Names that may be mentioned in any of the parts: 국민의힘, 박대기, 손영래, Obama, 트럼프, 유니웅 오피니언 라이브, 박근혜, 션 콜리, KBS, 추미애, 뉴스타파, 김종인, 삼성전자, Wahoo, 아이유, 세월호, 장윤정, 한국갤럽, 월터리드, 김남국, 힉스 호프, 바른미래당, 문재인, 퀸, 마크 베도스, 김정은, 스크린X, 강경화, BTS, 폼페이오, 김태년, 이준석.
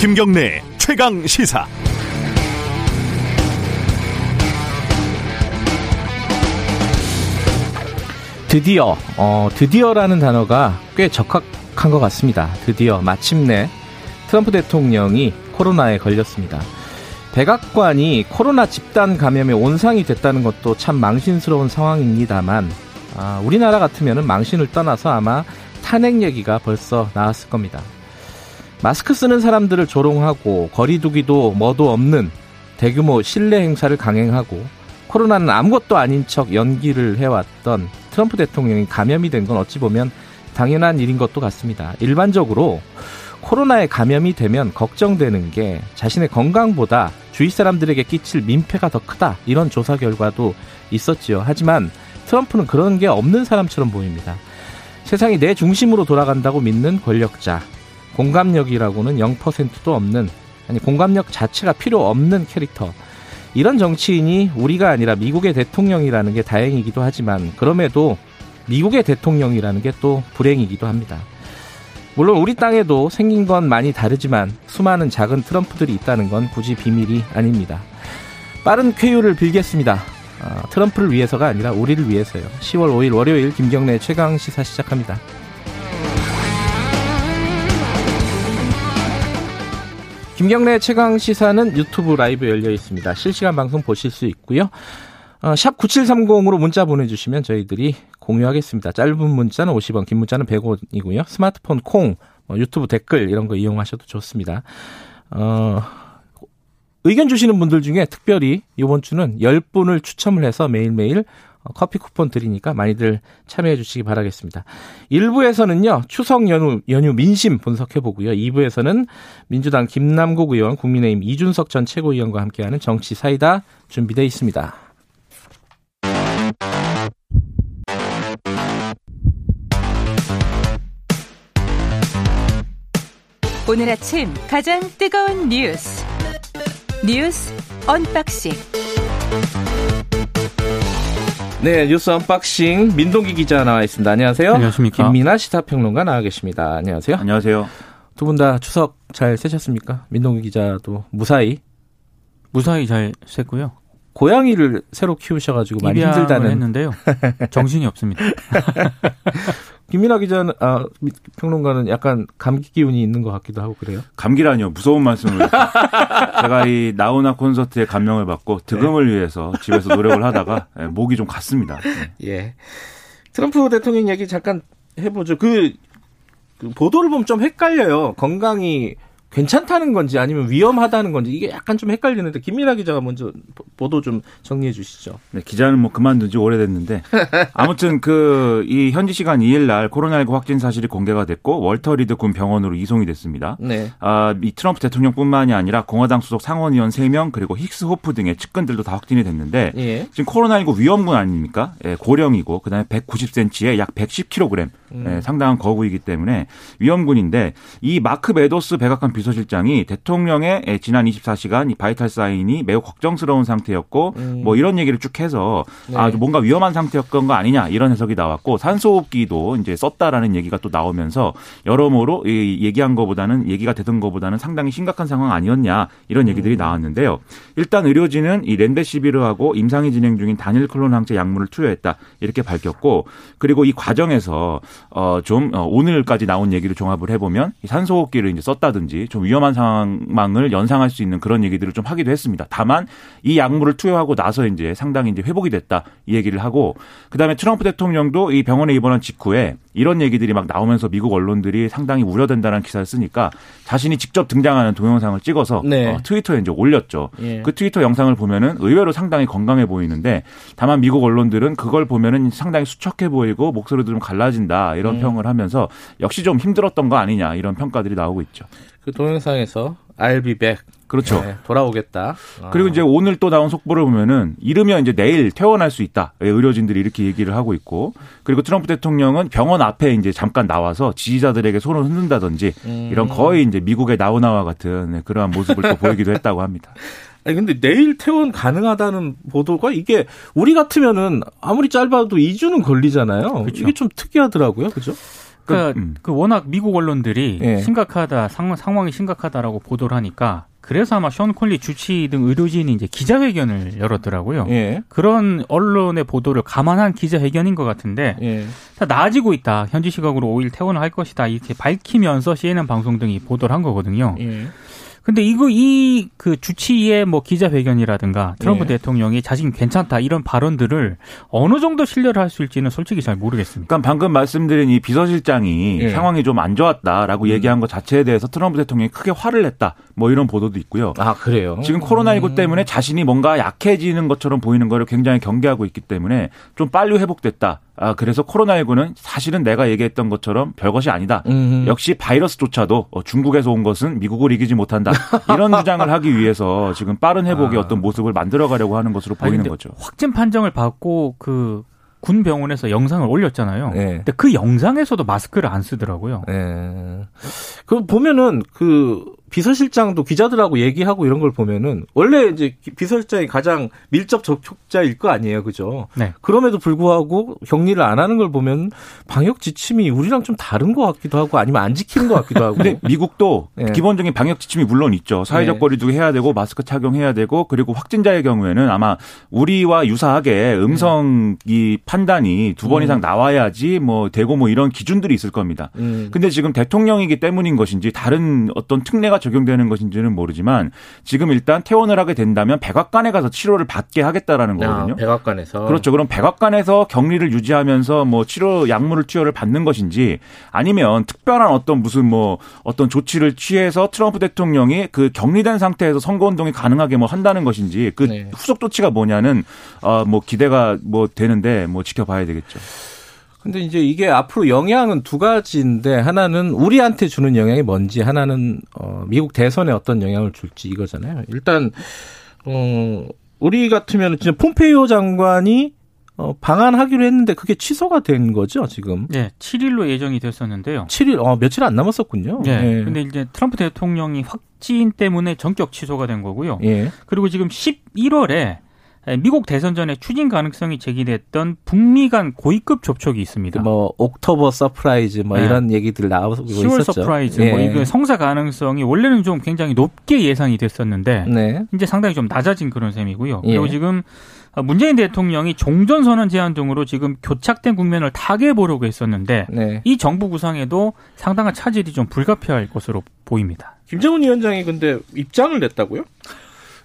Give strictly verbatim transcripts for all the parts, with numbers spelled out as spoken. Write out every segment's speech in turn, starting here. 김경래 최강 시사. 드디어, 어, 드디어라는 단어가 꽤 적합한 것 같습니다. 드디어 마침내 트럼프 대통령이 코로나에 걸렸습니다. 백악관이 코로나 집단 감염에 온상이 됐다는 것도 참 망신스러운 상황입니다만, 아, 우리나라 같으면 망신을 떠나서 아마 탄핵 얘기가 벌써 나왔을 겁니다. 마스크 쓰는 사람들을 조롱하고 거리두기도 뭐도 없는 대규모 실내 행사를 강행하고 코로나는 아무것도 아닌 척 연기를 해왔던 트럼프 대통령이 감염이 된 건 어찌 보면 당연한 일인 것도 같습니다. 일반적으로 코로나에 감염이 되면 걱정되는 게 자신의 건강보다 주위 사람들에게 끼칠 민폐가 더 크다, 이런 조사 결과도 있었지요. 하지만 트럼프는 그런 게 없는 사람처럼 보입니다. 세상이 내 중심으로 돌아간다고 믿는 권력자, 공감력이라고는 영 퍼센트도 없는, 아니 공감력 자체가 필요 없는 캐릭터. 이런 정치인이 우리가 아니라 미국의 대통령이라는 게 다행이기도 하지만, 그럼에도 미국의 대통령이라는 게 또 불행이기도 합니다. 물론 우리 땅에도 생긴 건 많이 다르지만 수많은 작은 트럼프들이 있다는 건 굳이 비밀이 아닙니다. 빠른 쾌유를 빌겠습니다. 어, 트럼프를 위해서가 아니라 우리를 위해서요. 시월 오일 월요일 김경래 최강시사 시작합니다. 김경래 최강시사는 유튜브 라이브 열려 있습니다. 실시간 방송 보실 수 있고요. 어, 샵 구칠삼공으로 문자 보내주시면 저희들이 공유하겠습니다. 짧은 문자는 오십 원, 긴 문자는 백 원이고요. 스마트폰 콩, 뭐 유튜브 댓글 이런 거 이용하셔도 좋습니다. 어, 의견 주시는 분들 중에 특별히 이번 주는 열 분을 추첨을 해서 매일매일 커피 쿠폰 드리니까 많이들 참여해 주시기 바라겠습니다. 일 부에서는요, 추석 연휴, 연휴 민심 분석해보고요. 이 부에서는 민주당 김남국 의원, 국민의힘 이준석 전 최고위원과 함께하는 정치 사이다 준비되어 있습니다. 오늘 아침 가장 뜨거운 뉴스, 뉴스 언박싱. 네, 뉴스 언박싱 민동기 기자 나와 있습니다. 안녕하세요. 안녕하십니까. 김민하 시사평론가 나와 계십니다. 안녕하세요. 안녕하세요. 두 분 다 추석 잘 쐴셨습니까? 민동기 기자도 무사히. 무사히 잘 쐴고요. 고양이를 새로 키우셔가지고 많이 힘들다는. 했는데요. 정신이 없습니다. 김민하 기자는, 아, 평론가는 약간 감기 기운이 있는 것 같기도 하고 그래요? 감기라뇨. 무서운 말씀을. 제가 이 나훈아 콘서트에 감명을 받고 득음을 네. 위해서 집에서 노력을 하다가 목이 좀 갔습니다. 네. 예. 트럼프 대통령 얘기 잠깐 해보죠. 그, 그 보도를 보면 좀 헷갈려요. 건강이 괜찮다는 건지 아니면 위험하다는 건지 이게 약간 좀 헷갈리는데, 김민하 기자가 먼저 보도 좀 정리해 주시죠. 네, 기자는 뭐 그만둔 지 오래됐는데 아무튼 그 이 현지 시간 이일 날 코로나십구 확진 사실이 공개가 됐고 월터리드 군 병원으로 이송이 됐습니다. 네. 아, 이 트럼프 대통령뿐만이 아니라 공화당 소속 상원의원 세 명 그리고 힉스 호프 등의 측근들도 다 확진이 됐는데 예. 지금 코로나십구 위험군 아닙니까? 예, 고령이고 그다음에 백구십 센티미터에 약 백십 킬로그램 음. 예, 상당한 거구이기 때문에 위험군인데, 이 마크 베도스 백악관 비서실장이 대통령의 지난 이십사 시간 이 바이탈 사인이 매우 걱정스러운 상태였고 음. 뭐 이런 얘기를 쭉 해서 네. 아, 뭔가 위험한 상태였던 거 아니냐 이런 해석이 나왔고, 산소호흡기도 이제 썼다라는 얘기가 또 나오면서 여러모로 이 얘기한 거보다는 얘기가 되던 거보다는 상당히 심각한 상황 아니었냐 이런 얘기들이 음. 나왔는데요. 일단 의료진은 이 렘데시비르하고 임상이 진행 중인 단일 클론 항체 약물을 투여했다 이렇게 밝혔고, 그리고 이 과정에서 어, 좀 어, 오늘까지 나온 얘기를 종합을 해보면 이 산소호흡기를 이제 썼다든지 좀 위험한 상황을 연상할 수 있는 그런 얘기들을 좀 하기도 했습니다. 다만 이 약물을 투여하고 나서 이제 상당히 이제 회복이 됐다 이 얘기를 하고, 그다음에 트럼프 대통령도 이 병원에 입원한 직후에 이런 얘기들이 막 나오면서 미국 언론들이 상당히 우려된다는 기사를 쓰니까 자신이 직접 등장하는 동영상을 찍어서 네. 어, 트위터에 이제 올렸죠. 예. 그 트위터 영상을 보면은 의외로 상당히 건강해 보이는데, 다만 미국 언론들은 그걸 보면은 상당히 수척해 보이고 목소리도 좀 갈라진다 이런 음. 평을 하면서 역시 좀 힘들었던 거 아니냐 이런 평가들이 나오고 있죠. 그 동영상에서 I'll be back. 그렇죠. 네, 돌아오겠다. 그리고 이제 오늘 또 나온 속보를 보면은 이르면 이제 내일 퇴원할 수 있다. 의료진들이 이렇게 얘기를 하고 있고, 그리고 트럼프 대통령은 병원 앞에 이제 잠깐 나와서 지지자들에게 손을 흔든다든지 음. 이런 거의 이제 미국의 나우나와 같은 그러한 모습을 또 보이기도 했다고 합니다. 아니, 근데 내일 퇴원 가능하다는 보도가 이게 우리 같으면은 아무리 짧아도 이 주는 걸리잖아요. 그렇죠. 이게 좀 특이하더라고요. 그죠? 그러니까 그, 음. 그 워낙 미국 언론들이 예. 심각하다, 상, 상황이 심각하다라고 보도를 하니까 그래서 아마 션 콜리 주치 등 의료진이 이제 기자회견을 열었더라고요. 예. 그런 언론의 보도를 감안한 기자회견인 것 같은데 예. 다 나아지고 있다. 현지 시각으로 오일 퇴원을 할 것이다. 이렇게 밝히면서 씨엔엔 방송 등이 보도를 한 거거든요. 예. 근데 이거 이 그 주치의 뭐 기자회견이라든가 트럼프 예. 대통령이 자신 괜찮다 이런 발언들을 어느 정도 신뢰를 할 수 있을지는 솔직히 잘 모르겠습니다. 그러니까 방금 말씀드린 이 비서실장이 예. 상황이 좀 안 좋았다라고 음. 얘기한 것 자체에 대해서 트럼프 대통령이 크게 화를 냈다 뭐 이런 보도도 있고요. 아 그래요? 지금 코로나십구 음. 때문에 자신이 뭔가 약해지는 것처럼 보이는 거를 굉장히 경계하고 있기 때문에 좀 빨리 회복됐다. 아, 그래서 코로나십구는 사실은 내가 얘기했던 것처럼 별것이 아니다. 음흠. 역시 바이러스조차도 중국에서 온 것은 미국을 이기지 못한다. 이런 주장을 하기 위해서 지금 빠른 회복의 아. 어떤 모습을 만들어가려고 하는 것으로 아니, 보이는 거죠. 확진 판정을 받고 그 군 병원에서 영상을 올렸잖아요. 네. 근데 그 영상에서도 마스크를 안 쓰더라고요. 네. 그 보면은 그 비서실장도 기자들하고 얘기하고 이런 걸 보면은 원래 이제 비서실장이 가장 밀접 접촉자일 거 아니에요, 그죠? 네. 그럼에도 불구하고 격리를 안 하는 걸 보면 방역 지침이 우리랑 좀 다른 것 같기도 하고 아니면 안 지키는 것 같기도 하고. 근데 미국도 네. 기본적인 방역 지침이 물론 있죠. 사회적 네. 거리두기 해야 되고 마스크 착용해야 되고 그리고 확진자의 경우에는 아마 우리와 유사하게 음성이 네. 판단이 두 번 음. 이상 나와야지 뭐 되고 뭐 이런 기준들이 있을 겁니다. 음. 근데 지금 대통령이기 때문인 것인지 다른 어떤 특례가 적용되는 것인지는 모르지만 지금 일단 퇴원을 하게 된다면 백악관에 가서 치료를 받게 하겠다라는 거거든요. 아, 백악관에서. 그렇죠. 그럼 백악관에서 격리를 유지하면서 뭐 치료 약물을 투여를 받는 것인지 아니면 특별한 어떤 무슨 뭐 어떤 조치를 취해서 트럼프 대통령이 그 격리된 상태에서 선거 운동이 가능하게 뭐 한다는 것인지 그 네. 후속 조치가 뭐냐는 어 뭐 기대가 뭐 되는데 뭐 지켜봐야 되겠죠. 근데 이제 이게 앞으로 영향은 두 가지인데 하나는 우리한테 주는 영향이 뭔지 하나는 어 미국 대선에 어떤 영향을 줄지 이거잖아요. 일단 어 우리 같으면 진짜 폼페이오 장관이 어 방한하기로 했는데 그게 취소가 된 거죠, 지금. 네, 칠일로 예정이 됐었는데요. 칠일 어 며칠 안 남았었군요. 네. 네. 근데 이제 트럼프 대통령이 확진 때문에 전격 취소가 된 거고요. 예. 그리고 지금 십일월에 미국 대선 전에 추진 가능성이 제기됐던 북미 간 고위급 접촉이 있습니다. 뭐 옥토버 서프라이즈 뭐 네. 이런 얘기들 나오고 있었죠. 시월 서프라이즈 네. 뭐 이거 성사 가능성이 원래는 좀 굉장히 높게 예상이 됐었는데 네. 이제 상당히 좀 낮아진 그런 셈이고요. 그리고 네. 지금 문재인 대통령이 종전선언 제안 등으로 지금 교착된 국면을 타개해 보려고 했었는데 네. 이 정부 구상에도 상당한 차질이 좀 불가피할 것으로 보입니다. 김정은 위원장이 근데 입장을 냈다고요?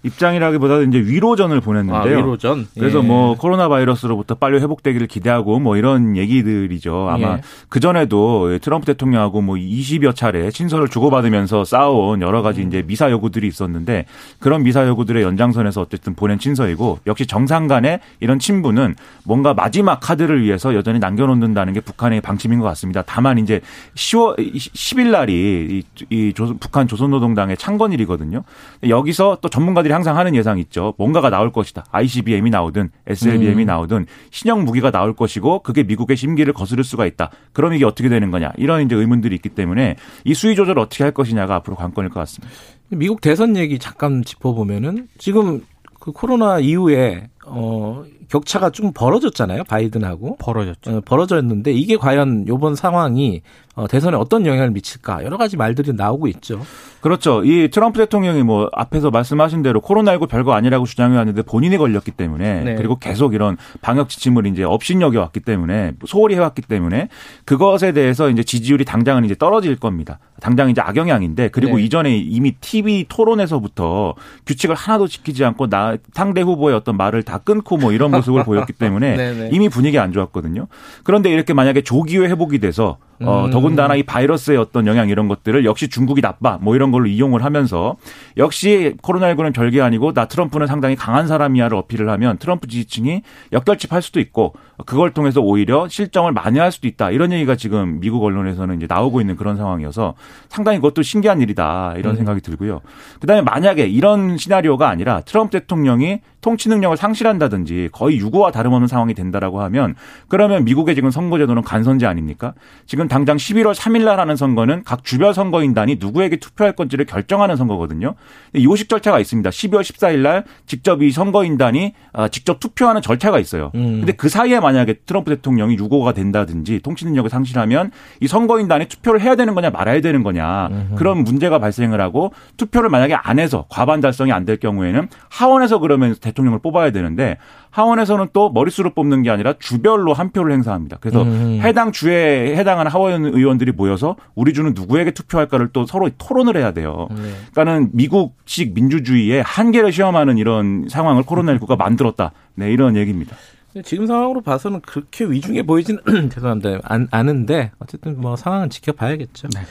입장이라기보다 이제 위로전을 보냈는데요. 아, 위로전. 그래서 예. 뭐 코로나 바이러스로부터 빨리 회복되기를 기대하고 뭐 이런 얘기들이죠. 아마 예. 그 전에도 트럼프 대통령하고 뭐 이십여 차례 친서를 주고받으면서 쌓아온 여러 가지 이제 미사 여구들이 있었는데 그런 미사 여구들의 연장선에서 어쨌든 보낸 친서이고 역시 정상 간의 이런 친분은 뭔가 마지막 카드를 위해서 여전히 남겨놓는다는 게 북한의 방침인 것 같습니다. 다만 이제 시월 십일 날이 이 조선, 북한 조선노동당의 창건일이거든요. 여기서 또 전문가들이 항상 하는 예상이 있죠. 뭔가가 나올 것이다. 아이씨비엠이 나오든 에스엘비엠이 음. 나오든 신형 무기가 나올 것이고 그게 미국의 심기를 거스를 수가 있다. 그럼 이게 어떻게 되는 거냐. 이런 이제 의문들이 있기 때문에 이 수위 조절을 어떻게 할 것이냐가 앞으로 관건일 것 같습니다. 미국 대선 얘기 잠깐 짚어보면은 지금 그 코로나 이후에 어 격차가 좀 벌어졌잖아요. 바이든하고. 벌어졌죠. 벌어졌는데 이게 과연 이번 상황이 대선에 어떤 영향을 미칠까. 여러 가지 말들이 나오고 있죠. 그렇죠. 이 트럼프 대통령이 뭐 앞에서 말씀하신 대로 코로나십구 별거 아니라고 주장해 왔는데 본인이 걸렸기 때문에 네. 그리고 계속 이런 방역 지침을 이제 업신여겨 왔기 때문에 소홀히 해왔기 때문에 그것에 대해서 이제 지지율이 당장은 이제 떨어질 겁니다. 당장 이제 악영향인데 그리고 네. 이전에 이미 티비 토론에서부터 규칙을 하나도 지키지 않고 나, 상대 후보의 어떤 말을 다 끊고 뭐 이런 모습을 보였기 때문에 이미 분위기 안 좋았거든요. 그런데 이렇게 만약에 조기에 회복이 돼서 어, 더군다나 이 바이러스의 어떤 영향 이런 것들을 역시 중국이 나빠 뭐 이런 걸로 이용을 하면서 역시 코로나십구는 별게 아니고 나 트럼프는 상당히 강한 사람이야를 어필을 하면 트럼프 지지층이 역결집할 수도 있고 그걸 통해서 오히려 실정을 만회할 수도 있다 이런 얘기가 지금 미국 언론에서는 이제 나오고 있는 그런 상황이어서 상당히 그것도 신기한 일이다 이런 생각이 들고요. 그다음에 만약에 이런 시나리오가 아니라 트럼프 대통령이 통치 능력을 상실한다든지 거의 유고와 다름없는 상황이 된다라고 하면 그러면 미국의 지금 선거제도는 간선제 아닙니까? 지금 지금 당장 십일월 삼일 날 하는 선거는 각 주별 선거인단이 누구에게 투표할 건지를 결정하는 선거거든요. 요식 절차가 있습니다. 십이월 십사일 날 직접 이 선거인단이 직접 투표하는 절차가 있어요. 그런데 음. 그 사이에 만약에 트럼프 대통령이 유고가 된다든지 통치능력을 상실하면 이 선거인단이 투표를 해야 되는 거냐 말아야 되는 거냐 음흠. 그런 문제가 발생을 하고 투표를 만약에 안 해서 과반 달성이 안 될 경우에는 하원에서 그러면 대통령을 뽑아야 되는데 하원에서는 또 머릿수로 뽑는 게 아니라 주별로 한 표를 행사합니다. 그래서 음. 해당 주에 해당하는 하원 의원들이 모여서 우리 주는 누구에게 투표할까를 또 서로 토론을 해야 돼요. 네. 그러니까는 미국식 민주주의의 한계를 시험하는 이런 상황을 코로나십구가 만들었다. 네, 이런 얘기입니다. 지금 상황으로 봐서는 그렇게 위중해 보이진 죄송합니다. 안, 아는데 어쨌든 뭐 상황은 지켜봐야겠죠. 네.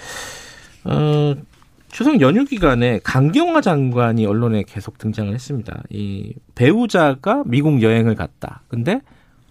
어, 추석 연휴 기간에 강경화 장관이 언론에 계속 등장을 했습니다. 이 배우자가 미국 여행을 갔다. 근데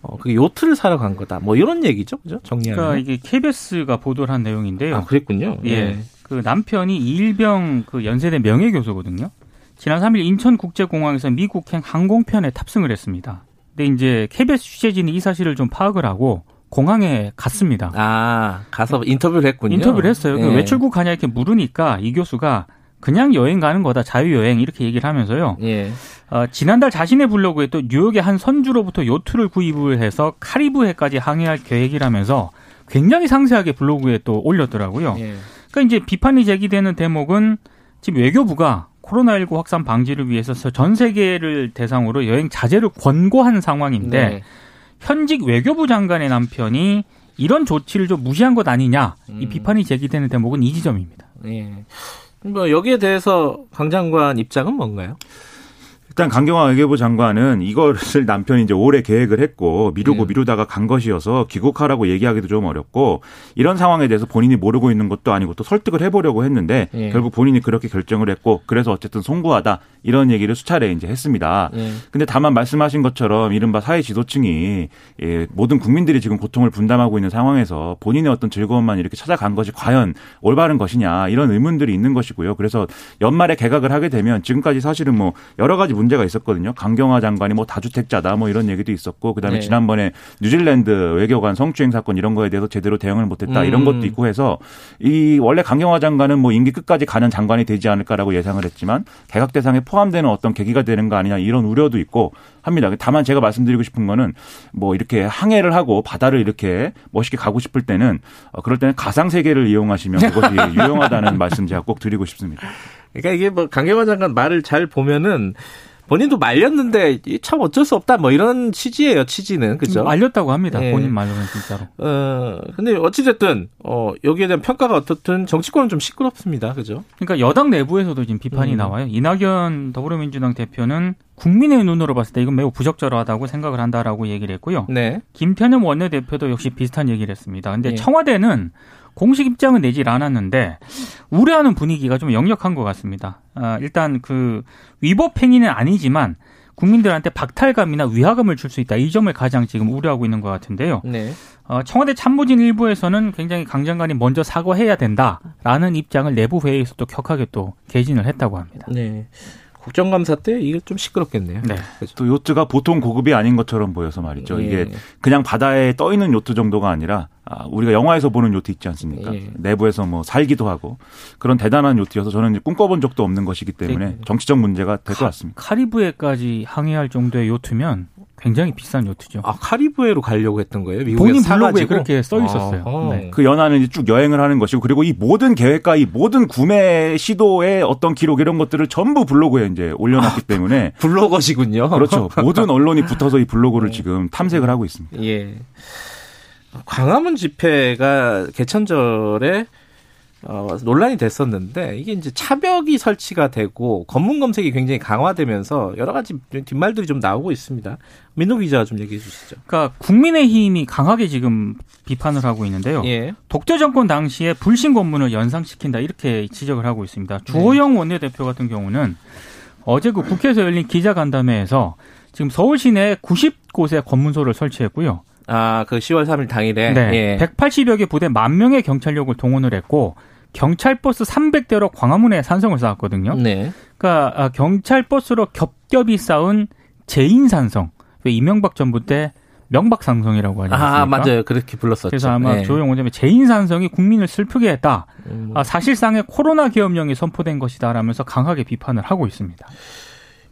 어, 그게 요트를 사러 간 거다. 뭐 이런 얘기죠, 그죠? 정리하면. 그러니까 이게 케이비에스가 보도를 한 내용인데요. 아, 그랬군요. 예, 예. 그 남편이 일병 그 연세대 명예교수거든요. 지난 삼일 인천국제공항에서 미국행 항공편에 탑승을 했습니다. 근데 이제 케이비에스 취재진이 이 사실을 좀 파악을 하고 공항에 갔습니다. 아, 가서 인터뷰를 했군요. 인터뷰를 했어요. 예. 왜 출국 가냐 이렇게 물으니까 이 교수가 그냥 여행 가는 거다, 자유여행 이렇게 얘기를 하면서요. 예. 어, 지난달 자신의 블로그에 또 뉴욕의 한 선주로부터 요트를 구입을 해서 카리브해까지 항해할 계획이라면서 굉장히 상세하게 블로그에 또 올렸더라고요. 예. 그러니까 이제 비판이 제기되는 대목은 지금 외교부가 코로나십구 확산 방지를 위해서 전 세계를 대상으로 여행 자제를 권고한 상황인데 네. 현직 외교부 장관의 남편이 이런 조치를 좀 무시한 것 아니냐. 음. 이 비판이 제기되는 대목은 이 지점입니다. 네. 뭐 여기에 대해서 강 장관 입장은 뭔가요? 일단 강경화 외교부 장관은 이것을 남편이 이제 오래 계획을 했고 미루고 네. 미루다가 간 것이어서 귀국하라고 얘기하기도 좀 어렵고 이런 상황에 대해서 본인이 모르고 있는 것도 아니고 또 설득을 해보려고 했는데 네. 결국 본인이 그렇게 결정을 했고 그래서 어쨌든 송구하다 이런 얘기를 수차례 이제 했습니다. 네. 근데 다만 말씀하신 것처럼 이른바 사회 지도층이 예, 모든 국민들이 지금 고통을 분담하고 있는 상황에서 본인의 어떤 즐거움만 이렇게 찾아간 것이 과연 올바른 것이냐 이런 의문들이 있는 것이고요. 그래서 연말에 개각을 하게 되면 지금까지 사실은 뭐 여러 가지 문제가 있었거든요. 강경화 장관이 뭐 다주택자다 뭐 이런 얘기도 있었고 그다음에 네. 지난번에 뉴질랜드 외교관 성추행 사건 이런 거에 대해서 제대로 대응을 못했다 음. 이런 것도 있고 해서 이 원래 강경화 장관은 뭐 임기 끝까지 가는 장관이 되지 않을까라고 예상을 했지만 개각 대상에 포함되는 어떤 계기가 되는 거 아니냐 이런 우려도 있고 합니다. 다만 제가 말씀드리고 싶은 거는 뭐 이렇게 항해를 하고 바다를 이렇게 멋있게 가고 싶을 때는 그럴 때는 가상세계를 이용하시면 그것이 유용하다는 말씀 제가 꼭 드리고 싶습니다. 그러니까 이게 뭐 강경화 장관 말을 잘 보면은 본인도 말렸는데 참 어쩔 수 없다 뭐 이런 취지예요. 취지는 그죠? 말렸다고 합니다. 예. 본인 말로는 진짜로. 어 근데 어찌됐든 어 여기에 대한 평가가 어떻든 정치권은 좀 시끄럽습니다. 그죠? 그러니까 여당 내부에서도 지금 비판이 음. 나와요. 이낙연 더불어민주당 대표는 국민의 눈으로 봤을 때 이건 매우 부적절하다고 생각을 한다라고 얘기를 했고요. 네. 김태년 원내대표도 역시 비슷한 얘기를 했습니다. 근데 예. 청와대는 공식 입장은 내질 않았는데 우려하는 분위기가 좀 역력한 것 같습니다. 아, 일단 그 위법 행위는 아니지만 국민들한테 박탈감이나 위화감을 줄 수 있다. 이 점을 가장 지금 우려하고 있는 것 같은데요. 네. 어, 청와대 참모진 일부에서는 굉장히 강 장관이 먼저 사과해야 된다라는 입장을 내부 회의에서 또 격하게 또 개진을 했다고 합니다. 네. 국정감사 때 이게 좀 시끄럽겠네요. 네. 그렇죠. 또 요트가 보통 고급이 아닌 것처럼 보여서 말이죠. 예. 이게 그냥 바다에 떠 있는 요트 정도가 아니라 아, 우리가 영화에서 보는 요트 있지 않습니까? 예. 내부에서 뭐 살기도 하고 그런 대단한 요트여서 저는 꿈꿔본 적도 없는 것이기 때문에 정치적 문제가 될 것 같습니다. 카리브해까지 항해할 정도의 요트면 굉장히 비싼 요트죠. 아, 카리브해로 가려고 했던 거예요? 미국에 본인 블로그에 그렇게 써 있었어요. 아, 네. 그 연안은 이제 쭉 여행을 하는 것이고 그리고 이 모든 계획과 이 모든 구매 시도의 어떤 기록 이런 것들을 전부 블로그에 이제 올려놨기 아, 때문에. 블로거시군요. 그렇죠. 모든 언론이 붙어서 이 블로그를 지금 탐색을 하고 있습니다. 예. 광화문 집회가 개천절에 어, 논란이 됐었는데 이게 이제 차벽이 설치가 되고 검문 검색이 굉장히 강화되면서 여러 가지 뒷말들이 좀 나오고 있습니다. 민동기 기자가 좀 얘기해 주시죠. 그러니까 국민의힘이 강하게 지금 비판을 하고 있는데요. 예. 독재 정권 당시에 불신 검문을 연상시킨다 이렇게 지적을 하고 있습니다. 주호영 원내대표 같은 경우는 어제 그 국회에서 열린 기자간담회에서 지금 서울 시내 구십 곳에 검문소를 설치했고요. 아, 그 시월 삼일 당일에 네. 예. 백팔십여 개 부대 만 명의 경찰력을 동원을 했고 경찰버스 삼백 대로 광화문에 산성을 쌓았거든요. 네. 그러니까 경찰버스로 겹겹이 쌓은 제인 산성. 왜 이명박 정부 때 명박산성이라고 하지 않습니까? 아, 맞아요. 그렇게 불렀었죠. 그래서 아마 네. 주호영 원장님의 재인산성이 국민을 슬프게 했다. 음. 아, 사실상의 코로나 계엄령이 선포된 것이다 라면서 강하게 비판을 하고 있습니다.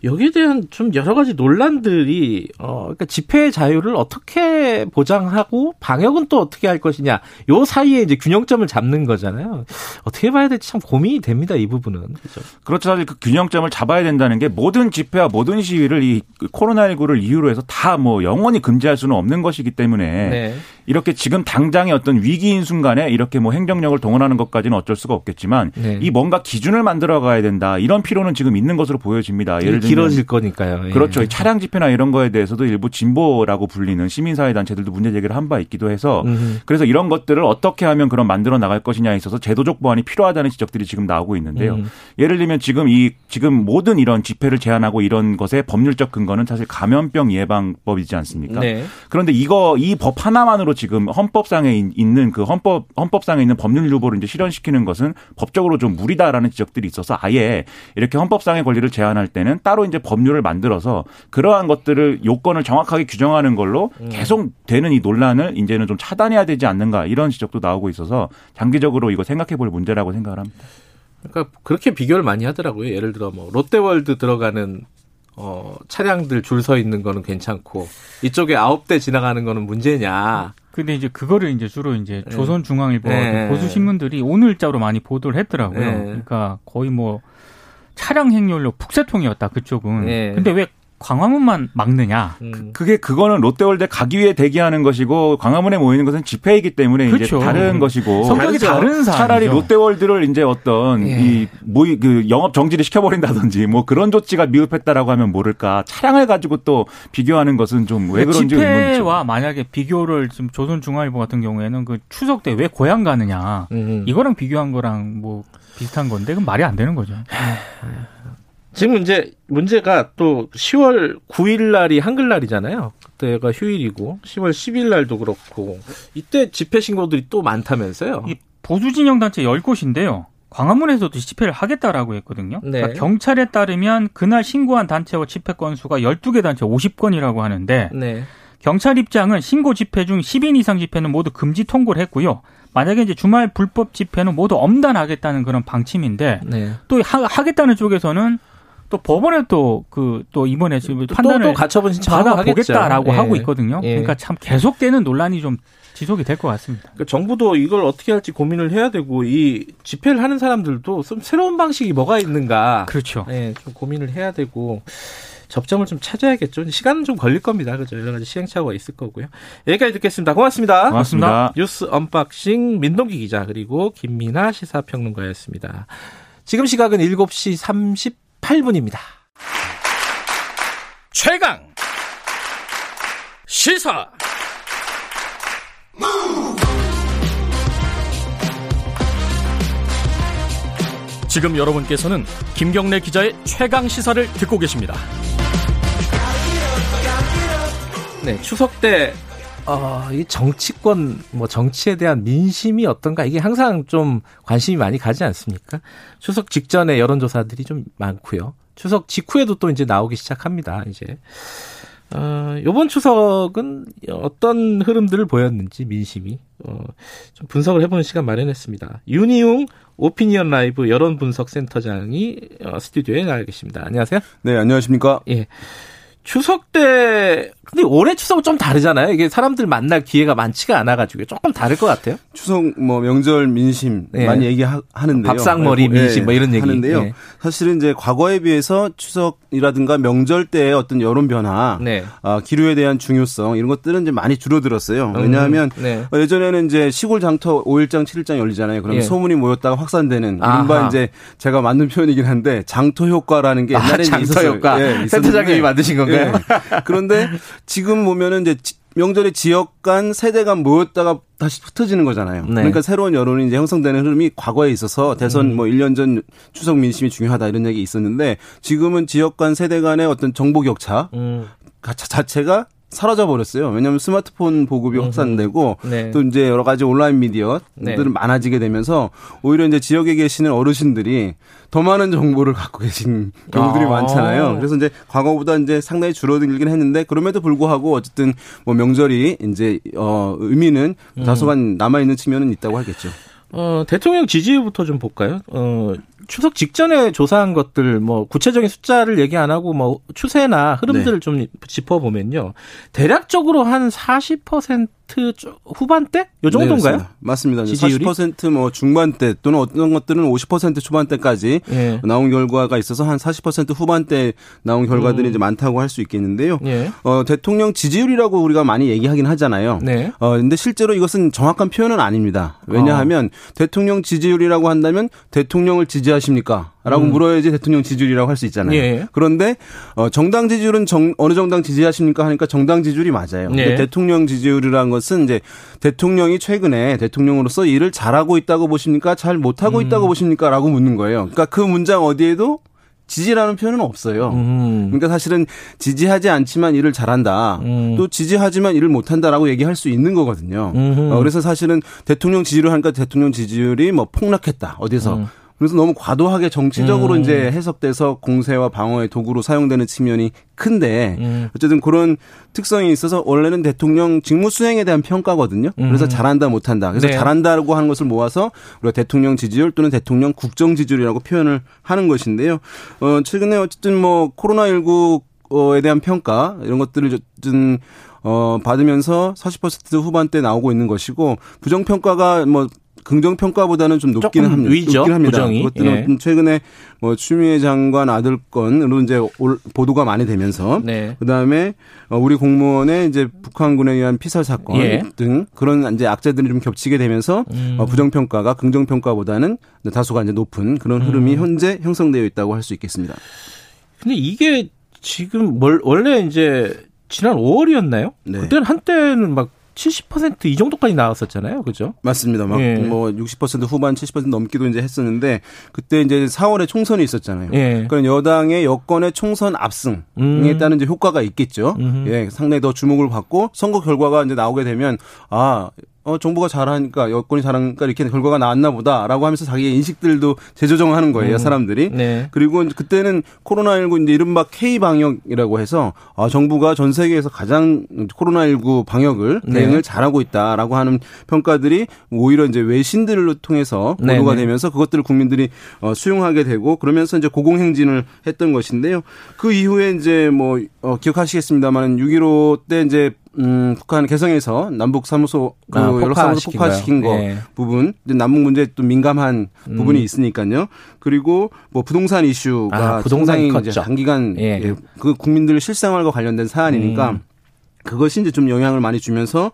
여기에 대한 좀 여러 가지 논란들이 어 그러니까 집회의 자유를 어떻게 보장하고 방역은 또 어떻게 할 것이냐. 요 사이에 이제 균형점을 잡는 거잖아요. 어떻게 봐야 될지 참 고민이 됩니다. 이 부분은. 그렇죠. 그렇죠. 사실 그 균형점을 잡아야 된다는 게 모든 집회와 모든 시위를 이 코로나십구를 이유로 해서 다 뭐 영원히 금지할 수는 없는 것이기 때문에 네. 이렇게 지금 당장의 어떤 위기인 순간에 이렇게 뭐 행정력을 동원하는 것까지는 어쩔 수가 없겠지만 네. 이 뭔가 기준을 만들어 가야 된다. 이런 필요는 지금 있는 것으로 보여집니다. 예를 들면 길어질 거니까요. 예. 그렇죠. 차량 집회나 이런 거에 대해서도 일부 진보라고 불리는 시민사회단체들도 문제 제기를 한 바 있기도 해서 음흠. 그래서 이런 것들을 어떻게 하면 그럼 만들어 나갈 것이냐에 있어서 제도적 보완이 필요하다는 지적들이 지금 나오고 있는데요. 음. 예를 들면 지금 이 지금 모든 이런 집회를 제한하고 이런 것의 법률적 근거는 사실 감염병 예방법이지 않습니까? 네. 그런데 이거 이 법 하나만으로 지금 헌법상에 있는 그 헌법 헌법상에 있는 법률 유보를 이제 실현시키는 것은 법적으로 좀 무리다라는 지적들이 있어서 아예 이렇게 헌법상의 권리를 제한할 때는 따로 이제 법률을 만들어서 그러한 것들을 요건을 정확하게 규정하는 걸로 계속 되는 이 논란을 이제는 좀 차단해야 되지 않는가 이런 지적도 나오고 있어서 장기적으로 이거 생각해 볼 문제라고 생각을 합니다. 그러니까 그렇게 비교를 많이 하더라고요. 예를 들어 뭐 롯데월드 들어가는 어 차량들 줄 서 있는 거는 괜찮고 이쪽에 아홉 대 지나가는 거는 문제냐. 근데 이제 그거를 이제 주로 이제 조선중앙일보 네. 보수 신문들이 오늘자로 많이 보도를 했더라고요. 네. 그러니까 거의 뭐 차량 행렬로 북새통이었다 그쪽은. 네. 근데 왜 광화문만 막느냐? 음. 그, 그게 그거는 롯데월드 가기 위해 대기하는 것이고 광화문에 모이는 것은 집회이기 때문에 그렇죠. 이제 다른 것이고 성격이 다른 사안이죠. 차라리 롯데월드를 이제 어떤 예. 이 모이 그 영업 정지를 시켜버린다든지 뭐 그런 조치가 미흡했다라고 하면 모를까 차량을 가지고 또 비교하는 것은 좀 왜 그런지 의문이죠. 집회와 만약에 비교를 지금 조선중앙일보 같은 경우에는 그 추석 때 왜 고향 가느냐 음. 이거랑 비교한 거랑 뭐 비슷한 건데 그건 말이 안 되는 거죠. 지금 이제 문제가 또 시월 구일 날이 한글날이잖아요. 그때가 휴일이고 시월 십일 날도 그렇고 이때 집회 신고들이 또 많다면서요. 이 보수 진영 단체 열 곳인데요. 광화문에서도 집회를 하겠다라고 했거든요. 네. 그러니까 경찰에 따르면 그날 신고한 단체와 집회 건수가 열두 개 단체 오십 건이라고 하는데 네. 경찰 입장은 신고 집회 중 십 인 이상 집회는 모두 금지 통고를 했고요. 만약에 이제 주말 불법 집회는 모두 엄단하겠다는 그런 방침인데 네. 또 하, 하겠다는 쪽에서는 또 법원에 또 그 또 이번에 지금 판단을 또, 또 가처분 신청하고 받아보겠다라고 예. 하고 있거든요. 예. 그러니까 참 계속되는 논란이 좀 지속이 될 것 같습니다. 그러니까 정부도 이걸 어떻게 할지 고민을 해야 되고 이 집회를 하는 사람들도 좀 새로운 방식이 뭐가 있는가. 그렇죠. 예, 좀 고민을 해야 되고 접점을 좀 찾아야겠죠. 시간은 좀 걸릴 겁니다. 그렇죠. 여러 가지 시행착오가 있을 거고요. 여기까지 듣겠습니다. 고맙습니다. 고맙습니다. 고맙습니다. 뉴스 언박싱 민동기 기자 그리고 김민하 시사평론가였습니다. 지금 시각은 일곱 시 삼십팔 분입니다. 최강 시사 지금 여러분께서는 김경래 기자의 최강 시사를 듣고 계십니다. 네, 추석 때 어, 이 정치권, 뭐, 정치에 대한 민심이 어떤가, 이게 항상 좀 관심이 많이 가지 않습니까? 추석 직전에 여론조사들이 좀 많고요. 추석 직후에도 또 이제 나오기 시작합니다, 이제. 어, 요번 추석은 어떤 흐름들을 보였는지, 민심이. 어, 좀 분석을 해보는 시간 마련했습니다. 유니웅 오피니언 라이브 여론 분석 센터장이 어, 스튜디오에 나와 계십니다. 안녕하세요. 네, 안녕하십니까. 예. 추석 때 근데 올해 추석은 좀 다르잖아요. 이게 사람들 만날 기회가 많지가 않아가지고 조금 다를 것 같아요. 추석 뭐 명절 민심 네. 많이 얘기하는데요. 밥상머리 민심 네. 뭐 이런 얘기 하는데요. 네. 사실은 이제 과거에 비해서 추석이라든가 명절 때의 어떤 여론 변화, 네. 아, 기류에 대한 중요성 이런 것들은 이제 많이 줄어들었어요. 왜냐하면 음, 네. 예전에는 이제 시골 장터 오일장 칠일장 열리잖아요. 그러면 네. 소문이 모였다가 확산되는 이른바 이제 제가 만든 표현이긴 한데 장터 효과라는 게 옛날에 아, 장터 있었어요. 효과 네, 센터장님이 만드신 건가요? 네. 그런데 지금 보면은 이제 명절에 지역 간 세대 간 모였다가 다시 흩어지는 거잖아요. 네. 그러니까 새로운 여론이 이제 형성되는 흐름이 과거에 있어서 대선 음. 뭐 일 년 전 추석 민심이 중요하다 이런 얘기 있었는데 지금은 지역 간 세대 간의 어떤 정보 격차 음. 자체가 사라져버렸어요. 왜냐하면 스마트폰 보급이 확산되고 네. 또 이제 여러 가지 온라인 미디어들은 네. 많아지게 되면서 오히려 이제 지역에 계시는 어르신들이 더 많은 정보를 갖고 계신 경우들이 아. 많잖아요. 그래서 이제 과거보다 이제 상당히 줄어들긴 했는데 그럼에도 불구하고 어쨌든 뭐 명절이 이제 어 의미는 음. 다소간 남아있는 측면은 있다고 하겠죠. 어, 대통령 지지부터 좀 볼까요? 어, 추석 직전에 조사한 것들, 뭐, 구체적인 숫자를 얘기 안 하고, 뭐, 추세나 흐름들을 네. 좀 짚어보면요. 대략적으로 한 사십 퍼센트 후반대? 요 정도인가요? 네, 맞습니다. 지지율이? 사십 퍼센트 뭐 중반대 또는 어떤 것들은 오십 퍼센트 초반대까지 예. 나온 결과가 있어서 한 사십 퍼센트 후반대 나온 결과들이 음. 이제 많다고 할 수 있겠는데요. 예. 어, 대통령 지지율이라고 우리가 많이 얘기하긴 하잖아요. 네. 어, 근데 실제로 이것은 정확한 표현은 아닙니다. 왜냐하면 어. 대통령 지지율이라고 한다면 대통령을 지지하십니까? 라고 음. 물어야지 대통령 지지율이라고 할 수 있잖아요. 예. 그런데 정당 지지율은 정, 어느 정당 지지하십니까 하니까 정당 지지율이 맞아요. 예. 대통령 지지율이라는 것은 이제 대통령이 최근에 대통령으로서 일을 잘하고 있다고 보십니까? 잘 못하고 음. 있다고 보십니까? 라고 묻는 거예요. 그러니까 그 문장 어디에도 지지라는 표현은 없어요. 음. 그러니까 사실은 지지하지 않지만 일을 잘한다. 음. 또 지지하지만 일을 못한다라고 얘기할 수 있는 거거든요. 어, 그래서 사실은 대통령 지지율을 하니까 대통령 지지율이 뭐 폭락했다. 어디서. 음. 그래서 너무 과도하게 정치적으로 음. 이제 해석돼서 공세와 방어의 도구로 사용되는 측면이 큰데 음. 어쨌든 그런 특성이 있어서 원래는 대통령 직무 수행에 대한 평가거든요. 음. 그래서 잘한다 못한다. 그래서 네. 잘한다라고 하는 것을 모아서 우리가 대통령 지지율 또는 대통령 국정 지지율이라고 표현을 하는 것인데요. 어, 최근에 어쨌든 뭐 코로나십구에 대한 평가 이런 것들을 어쨌든 어, 받으면서 사십 퍼센트 후반대 나오고 있는 것이고 부정평가가 뭐 긍정 평가보다는 좀 높기는 합니다. 위죠. 부정이. 그것들은 예. 최근에 뭐 추미애 장관 아들 건으로 이제 보도가 많이 되면서 네. 그다음에 우리 공무원의 이제 북한군에 의한 피살 사건 예. 등 그런 이제 악재들이 좀 겹치게 되면서 음. 부정 평가가 긍정 평가보다는 다소가 이제 높은 그런 흐름이 음. 현재 형성되어 있다고 할 수 있겠습니다. 근데 이게 지금 뭘 원래 이제 지난 오월이었나요? 네. 그때는 한때는 막 칠십 퍼센트 이 정도까지 나왔었잖아요. 그죠? 맞습니다. 막 뭐 예. 육십 퍼센트 후반 칠십 퍼센트 넘기도 이제 했었는데 그때 이제 사월에 총선이 있었잖아요. 예. 그런 여당의 여권의 총선 압승에 음. 따른 이제 효과가 있겠죠. 음흠. 예. 상당히 더 주목을 받고 선거 결과가 이제 나오게 되면 아, 어, 정부가 잘하니까 여권이 잘하니까 이렇게 결과가 나왔나 보다라고 하면서 자기의 인식들도 재조정하는 거예요, 음. 사람들이. 네. 그리고 그때는 코로나십구 이제 이른바 K방역이라고 해서 아, 정부가 전 세계에서 가장 코로나십구 방역을 대응을 네. 잘하고 있다라고 하는 평가들이 오히려 이제 외신들로 통해서 보도가 네네. 되면서 그것들을 국민들이 어, 수용하게 되고 그러면서 이제 고공행진을 했던 것인데요. 그 이후에 이제 뭐 어, 기억하시겠습니다만 육점일오 때 이제 음, 북한 개성에서 남북 사무소 그 아, 연락사무소 폭파시킨 거 예. 부분 이제 남북 문제에 또 민감한 음. 부분이 있으니까요. 그리고 뭐 부동산 이슈가 아, 부동산이 이제 장기간 예. 예, 그 국민들 실생활과 관련된 사안이니까 음. 그것이 이제 좀 영향을 많이 주면서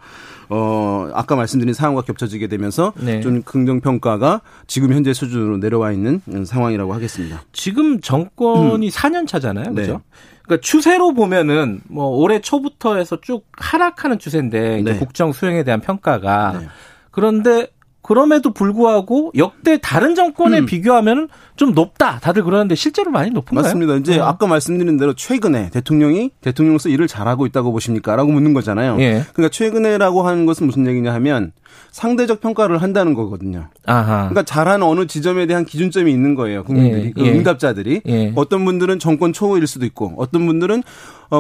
어 아까 말씀드린 상황과 겹쳐지게 되면서 네. 좀 긍정 평가가 지금 현재 수준으로 내려와 있는 상황이라고 하겠습니다. 지금 정권이 음. 사 년 차잖아요, 그렇죠? 네. 그러니까 추세로 보면은 뭐 올해 초부터 해서 쭉 하락하는 추세인데 네. 국정 수행에 대한 평가가 네. 그런데. 그럼에도 불구하고 역대 다른 정권에 음. 비교하면 좀 높다. 다들 그러는데 실제로 많이 높은가요? 맞습니다. 이제 네. 아까 말씀드린 대로 최근에 대통령이 대통령으로서 일을 잘하고 있다고 보십니까? 라고 묻는 거잖아요. 예. 그러니까 최근에라고 하는 것은 무슨 얘기냐 하면 상대적 평가를 한다는 거거든요. 아하. 그러니까 잘한 어느 지점에 대한 기준점이 있는 거예요. 국민들이. 예. 그 응답자들이. 예. 어떤 분들은 정권 초일 수도 있고 어떤 분들은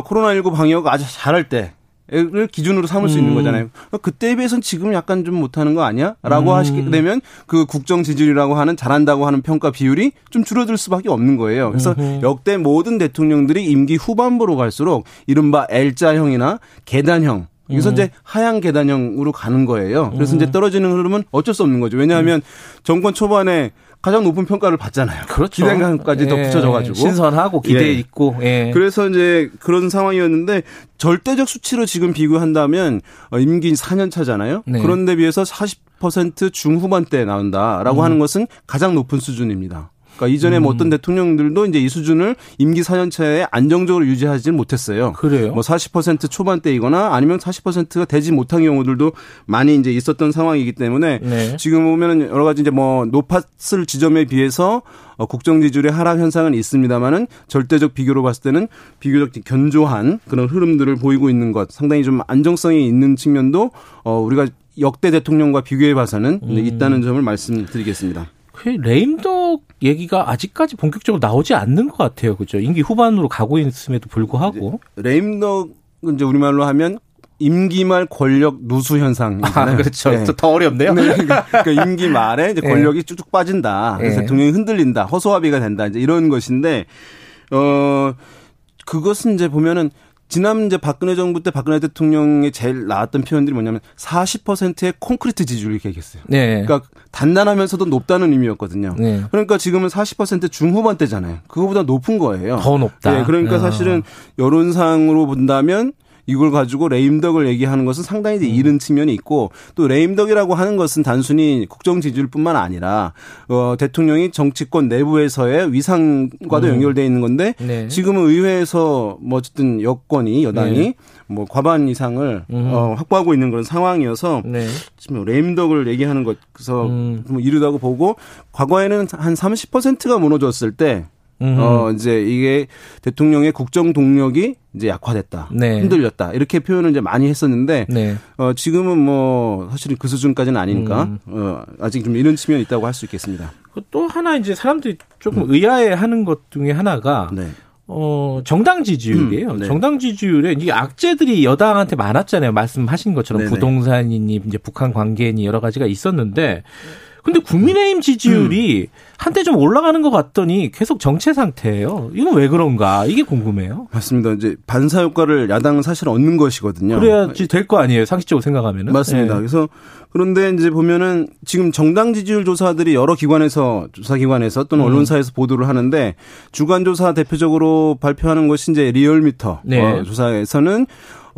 코로나십구 방역을 아주 잘할 때. 를 기준으로 삼을 음. 수 있는 거잖아요. 그때에 비해서는 지금 약간 좀 못하는 거 아니야? 라고 음. 하시게 되면 그 국정 지지율이라고 하는 잘한다고 하는 평가 비율이 좀 줄어들 수밖에 없는 거예요. 그래서 음흠. 역대 모든 대통령들이 임기 후반부로 갈수록 이른바 L자형이나 계단형 여기서 음. 이제 하향 계단형으로 가는 거예요. 그래서 음. 이제 떨어지는 흐름은 어쩔 수 없는 거죠. 왜냐하면 음. 정권 초반에 가장 높은 평가를 받잖아요. 그렇죠. 기대감까지 예. 더 붙여져가지고 신선하고 기대 예. 있고. 예. 그래서 이제 그런 상황이었는데 절대적 수치로 지금 비교한다면 임기 사 년 차잖아요. 네. 그런데 비해서 사십 퍼센트 중후반대에 나온다라고 음. 하는 것은 가장 높은 수준입니다. 그러니까 이전에 음. 뭐 어떤 대통령들도 이제 이 수준을 임기 사 년차에 안정적으로 유지하지는 못했어요. 그래요? 뭐 사십 퍼센트 초반대이거나 아니면 사십 퍼센트가 되지 못한 경우들도 많이 이제 있었던 상황이기 때문에 네. 지금 보면은 여러 가지 이제 뭐 높았을 지점에 비해서 어, 국정 지지율의 하락 현상은 있습니다만은 절대적 비교로 봤을 때는 비교적 견조한 그런 흐름들을 보이고 있는 것, 상당히 좀 안정성이 있는 측면도 어, 우리가 역대 대통령과 비교해 봐서는 음. 있다는 점을 말씀드리겠습니다. 그 레임덕 얘기가 아직까지 본격적으로 나오지 않는 것 같아요, 그죠? 임기 후반으로 가고 있음에도 불구하고 레임덕은 이제 우리말로 하면 임기 말 권력 누수 현상이잖아요. 아, 그렇죠. 네. 더 어렵네요. 네. 그러니까 임기 말에 이제 권력이 네. 쭉쭉 빠진다. 그래서 네. 대통령이 흔들린다. 허수아비가 된다. 이제 이런 것인데 어 그것은 이제 보면은. 지난 이제 박근혜 정부 때 박근혜 대통령의 제일 나왔던 표현들이 뭐냐면 사십 퍼센트의 콘크리트 지지율을 얘기했어요. 네. 그러니까 단단하면서도 높다는 의미였거든요. 네. 그러니까 지금은 사십 퍼센트 중후반대잖아요. 그거보다 높은 거예요. 더 높다. 네, 그러니까 어. 사실은 여론상으로 본다면 이걸 가지고 레임덕을 얘기하는 것은 상당히 이제 이른 측면이 있고 또 레임덕이라고 하는 것은 단순히 국정 지지율뿐만 아니라 어, 대통령이 정치권 내부에서의 위상과도 음. 연결되어 있는 건데 네. 지금은 의회에서 뭐 어쨌든 여권이 여당이 네. 뭐 과반 이상을 음. 어, 확보하고 있는 그런 상황이어서 네. 지금 레임덕을 얘기하는 것 그래서 음. 뭐 이르다고 보고 과거에는 한 삼십 퍼센트가 무너졌을 때 음흠. 어 이제 이게 대통령의 국정 동력이 이제 약화됐다, 네. 흔들렸다 이렇게 표현을 이제 많이 했었는데 네. 어, 지금은 뭐 사실은 그 수준까지는 아니니까 음. 어, 아직 좀 이런 측면이 있다고 할 수 있겠습니다. 또 하나 이제 사람들이 조금 음. 의아해하는 것 중에 하나가 네. 어, 정당 지지율이에요. 음. 네. 정당 지지율에 이게 악재들이 여당한테 많았잖아요. 말씀하신 것처럼 네네. 부동산이니 이제 북한 관계니 여러 가지가 있었는데. 근데 국민의힘 지지율이 음. 한때 좀 올라가는 것 같더니 계속 정체 상태예요. 이건 왜 그런가? 이게 궁금해요. 맞습니다. 이제 반사 효과를 야당은 사실 얻는 것이거든요. 그래야지 될 거 아니에요. 상식적으로 생각하면은. 맞습니다. 네. 그래서 그런데 이제 보면은 지금 정당 지지율 조사들이 여러 기관에서 조사기관에서 또는 음. 언론사에서 보도를 하는데 주간 조사 대표적으로 발표하는 것이 이제 리얼미터 네. 어, 조사에서는.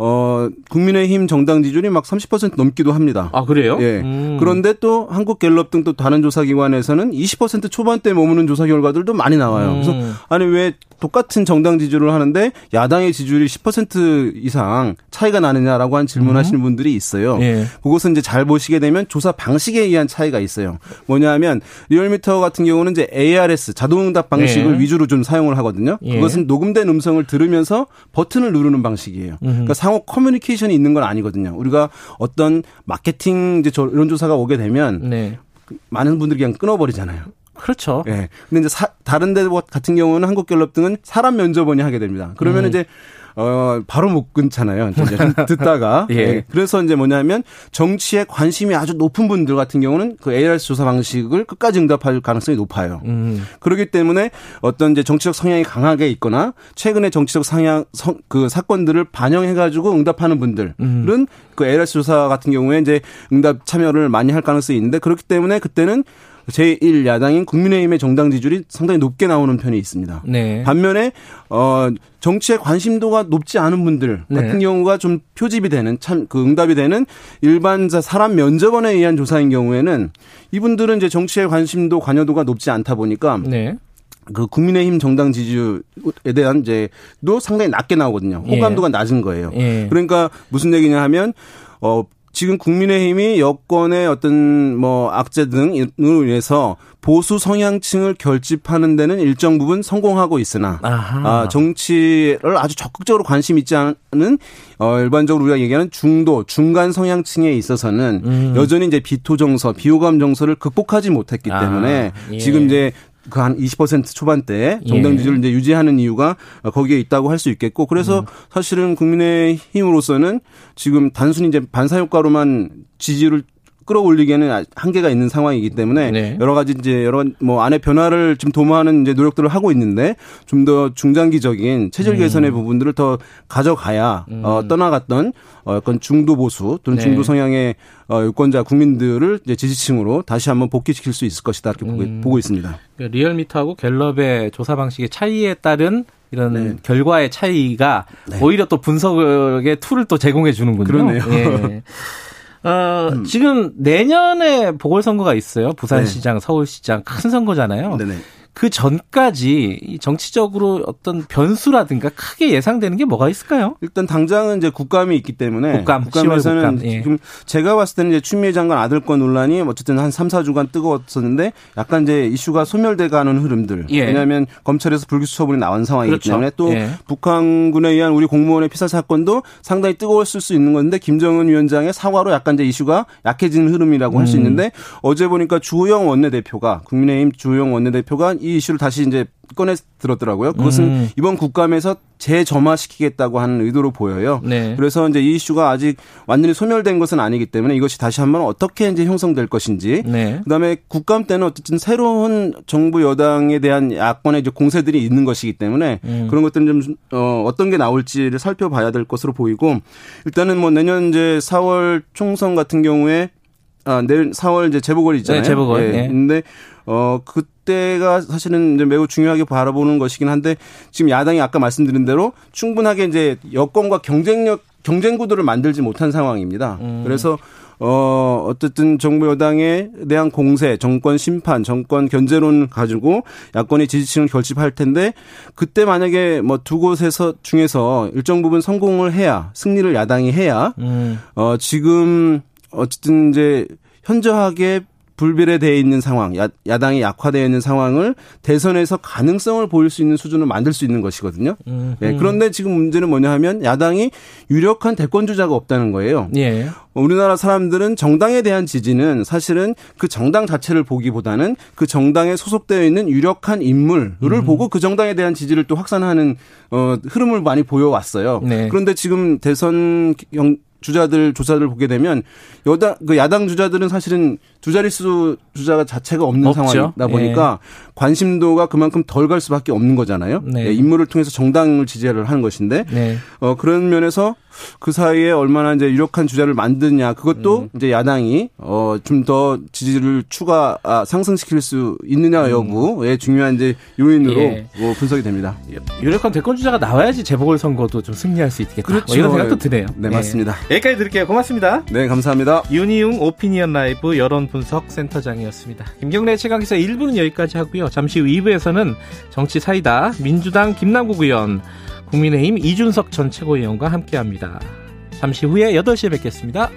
어, 국민의힘 정당 지지율이 막 삼십 퍼센트 넘기도 합니다. 아, 그래요? 예. 음. 그런데 또 한국갤럽 등 또 다른 조사기관에서는 이십 퍼센트 초반대에 머무는 조사 결과들도 많이 나와요. 음. 그래서, 아니, 왜 똑같은 정당 지지율을 하는데 야당의 지지율이 십 퍼센트 이상 차이가 나느냐라고 한 질문하시는 음. 분들이 있어요. 예. 그것은 이제 잘 보시게 되면 조사 방식에 의한 차이가 있어요. 뭐냐 하면, 리얼미터 같은 경우는 이제 에이알에스, 자동응답 방식을 예. 위주로 좀 사용을 하거든요. 예. 그것은 녹음된 음성을 들으면서 버튼을 누르는 방식이에요. 음. 그러니까 상호 커뮤니케이션이 있는 건 아니거든요. 우리가 어떤 마케팅 이제 이런 조사가 오게 되면 네. 많은 분들이 그냥 끊어버리잖아요. 그렇죠. 예. 네. 근데 이제 사, 다른 데 같은 경우는 한국갤럽 등은 사람 면접원이 하게 됩니다. 그러면 음. 이제 어, 바로 못 끊잖아요. 듣다가. 예. 네. 그래서 이제 뭐냐면 정치에 관심이 아주 높은 분들 같은 경우는 그 에이알에스 조사 방식을 끝까지 응답할 가능성이 높아요. 음. 그렇기 때문에 어떤 이제 정치적 성향이 강하게 있거나 최근에 정치적 성향, 성, 그 사건들을 반영해가지고 응답하는 분들은 음. 그 에이알에스 조사 같은 경우에 이제 응답 참여를 많이 할 가능성이 있는데 그렇기 때문에 그때는 제일 야당인 국민의힘의 정당 지지율이 상당히 높게 나오는 편이 있습니다. 네. 반면에 어, 정치에 관심도가 높지 않은 분들 네. 같은 경우가 좀 표집이 되는 참 그 응답이 되는 일반 사람 면접원에 의한 조사인 경우에는 이분들은 이제 정치에 관심도 관여도가 높지 않다 보니까 네. 그 국민의힘 정당 지지율에 대한 이제도 상당히 낮게 나오거든요. 호감도가 예. 낮은 거예요. 예. 그러니까 무슨 얘기냐 하면 어. 지금 국민의힘이 여권의 어떤 뭐 악재 등으로 인해서 보수 성향층을 결집하는 데는 일정 부분 성공하고 있으나 아하. 정치를 아주 적극적으로 관심 있지 않은 일반적으로 우리가 얘기하는 중도, 중간 성향층에 있어서는 음. 여전히 이제 비토 정서, 비호감 정서를 극복하지 못했기 때문에 아, 예. 지금 이제 그 한 이십 퍼센트 초반대에 정당 지지를 이제 유지하는 이유가 거기에 있다고 할 수 있겠고 그래서 음. 사실은 국민의힘으로서는 지금 단순히 이제 반사효과로만 지지를 끌어올리기에는 한계가 있는 상황이기 때문에 네. 여러 가지 이제 여러 뭐 안의 변화를 지금 도모하는 이제 노력들을 하고 있는데 좀 더 중장기적인 체질 개선의 음. 부분들을 더 가져가야 음. 어, 떠나갔던 어, 약간 중도 보수 또는 네. 중도 성향의 어, 유권자 국민들을 이제 지지층으로 다시 한번 복귀시킬 수 있을 것이다 이렇게 음. 보고 있습니다. 그러니까 리얼미터하고 갤럽의 조사 방식의 차이에 따른 이런 네. 결과의 차이가 네. 오히려 또 분석의 툴을 또 제공해 주는군요. 그러네요. 예. 어, 음. 지금 내년에 보궐선거가 있어요. 부산시장, 네. 서울시장 큰 선거잖아요. 네네. 그 전까지 정치적으로 어떤 변수라든가 크게 예상되는 게 뭐가 있을까요? 일단 당장은 이제 국감이 있기 때문에 국감, 국감에서는 국감, 예. 지금 제가 봤을 때는 이제 추미애 장관 아들권 논란이 어쨌든 한 삼, 사주간 뜨거웠었는데 약간 이제 이슈가 소멸돼가는 흐름들. 예. 왜냐하면 검찰에서 불기소 처분이 나온 상황이기 그렇죠. 때문에 또 예. 북한군에 의한 우리 공무원의 피살 사건도 상당히 뜨거웠을 수 있는 건데 김정은 위원장의 사과로 약간 이제 이슈가 약해지는 흐름이라고 음. 할 수 있는데 어제 보니까 주호영 원내대표가 국민의힘 주호영 원내대표가 이 이슈를 다시 이제 꺼내 들었더라고요. 그것은 음. 이번 국감에서 재점화시키겠다고 하는 의도로 보여요. 네. 그래서 이제 이 이슈가 아직 완전히 소멸된 것은 아니기 때문에 이것이 다시 한번 어떻게 이제 형성될 것인지. 네. 그다음에 국감 때는 어쨌든 새로운 정부 여당에 대한 야권의 이제 공세들이 있는 것이기 때문에 음. 그런 것들은 좀 어, 어떤 게 나올지를 살펴봐야 될 것으로 보이고 일단은 뭐 내년 이제 사월 총선 같은 경우에 아, 내일 사월 이제 재보궐이 있잖아요. 네, 재보궐. 예. 네. 근데 어 그때가 사실은 이제 매우 중요하게 바라보는 것이긴 한데 지금 야당이 아까 말씀드린 대로 충분하게 이제 여권과 경쟁력 경쟁 구도를 만들지 못한 상황입니다. 음. 그래서 어 어쨌든 정부 여당에 대한 공세, 정권 심판, 정권 견제론 가지고 야권의 지지층을 결집할 텐데 그때 만약에 뭐 두 곳에서 중에서 일정 부분 성공을 해야 승리를 야당이 해야 음. 어 지금 어쨌든 이제 현저하게 불비례되어 있는 상황, 야, 야당이 약화되어 있는 상황을 대선에서 가능성을 보일 수 있는 수준을 만들 수 있는 것이거든요. 음, 음. 예, 그런데 지금 문제는 뭐냐 하면 야당이 유력한 대권주자가 없다는 거예요. 예. 우리나라 사람들은 정당에 대한 지지는 사실은 그 정당 자체를 보기보다는 그 정당에 소속되어 있는 유력한 인물을 음. 보고 그 정당에 대한 지지를 또 확산하는 어, 흐름을 많이 보여왔어요. 네. 그런데 지금 대선 경 주자들 조사를 보게 되면 여당 그 야당 주자들은 사실은 두 자릿수 주자가 자체가 없는 없죠. 상황이다 보니까 예. 관심도가 그만큼 덜 갈 수밖에 없는 거잖아요. 네. 예, 인물을 통해서 정당을 지지를 하는 것인데 네. 어, 그런 면에서 그 사이에 얼마나 이제 유력한 주자를 만드냐 그것도 음. 이제 야당이 어, 좀 더 지지를 추가 아, 상승시킬 수 있느냐 여부의 음. 중요한 이제 요인으로 예. 뭐 분석이 됩니다. 유력한 대권 주자가 나와야지 재보궐선거도 좀 승리할 수 있겠다. 그렇죠. 뭐 이런 생각도 드네요. 네, 네. 맞습니다. 여기까지 드릴게요. 고맙습니다. 네, 감사합니다. 유니웅 오피니언 라이브 여론분석센터장이었습니다. 김경래 최강기사 일 부는 여기까지 하고요. 잠시 후 이 부에서는 정치 사이다 민주당 김남국 의원, 국민의힘 이준석 전 최고위원과 함께합니다. 잠시 후에 여덟 시에 뵙겠습니다.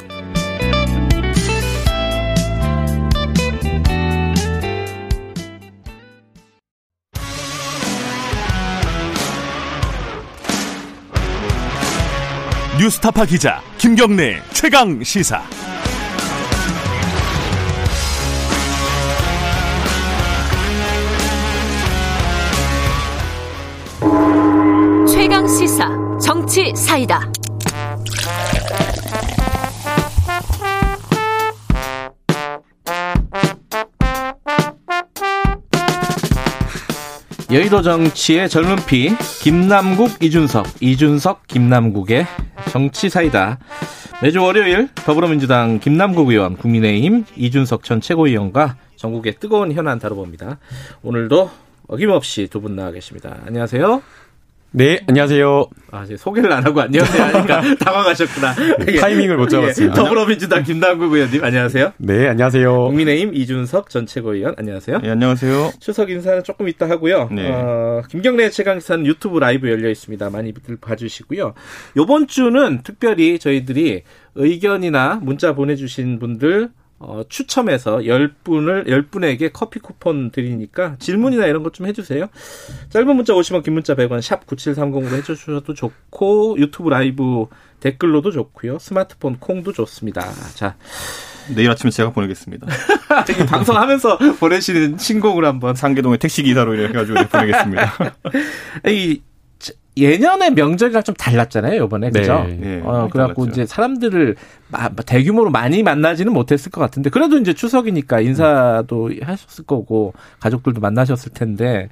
뉴스타파 기자 김경래 최강 시사. 최강 시사 정치 사이다. 여의도 정치의 젊은 피 김남국 이준석, 이준석 김남국의 정치사이다. 매주 월요일 더불어민주당 김남국 의원, 국민의힘 이준석 전 최고위원과 전국의 뜨거운 현안 다뤄봅니다. 오늘도 어김없이 두 분 나와 계십니다. 안녕하세요. 네, 안녕하세요. 아, 이제 소개를 안 하고 안녕하세요 하니까 당황하셨구나. 네, 타이밍을 못 잡았습니다. 예, 더불어민주당 김남국 의원님, 안녕하세요. 네, 안녕하세요. 국민의힘 이준석 전 최고위원, 안녕하세요. 네, 안녕하세요. 추석 인사는 조금 이따 하고요. 네. 어, 김경래 최강기사는 유튜브 라이브 열려 있습니다. 많이들 봐주시고요. 이번 주는 특별히 저희들이 의견이나 문자 보내주신 분들 어, 추첨해서 열 분을, 열 분에게 커피 쿠폰 드리니까 질문이나 이런 것 좀 해주세요. 짧은 문자 오십 원, 긴 문자 백 원, 샵 구칠삼공으로 해주셔도 좋고, 유튜브 라이브 댓글로도 좋고요. 스마트폰 콩도 좋습니다. 자. 내일 아침에 제가 보내겠습니다. 방송하면서 보내시는 신곡을 한번. 상계동의 택시기사로 이래가지고 보내겠습니다. 이, 예년의 명절이랑 좀 달랐잖아요, 이번에. 그죠? 네, 네, 어, 그래갖고 이제 사람들을 마, 대규모로 많이 만나지는 못했을 것 같은데, 그래도 이제 추석이니까 인사도 네. 하셨을 거고, 가족들도 만나셨을 텐데,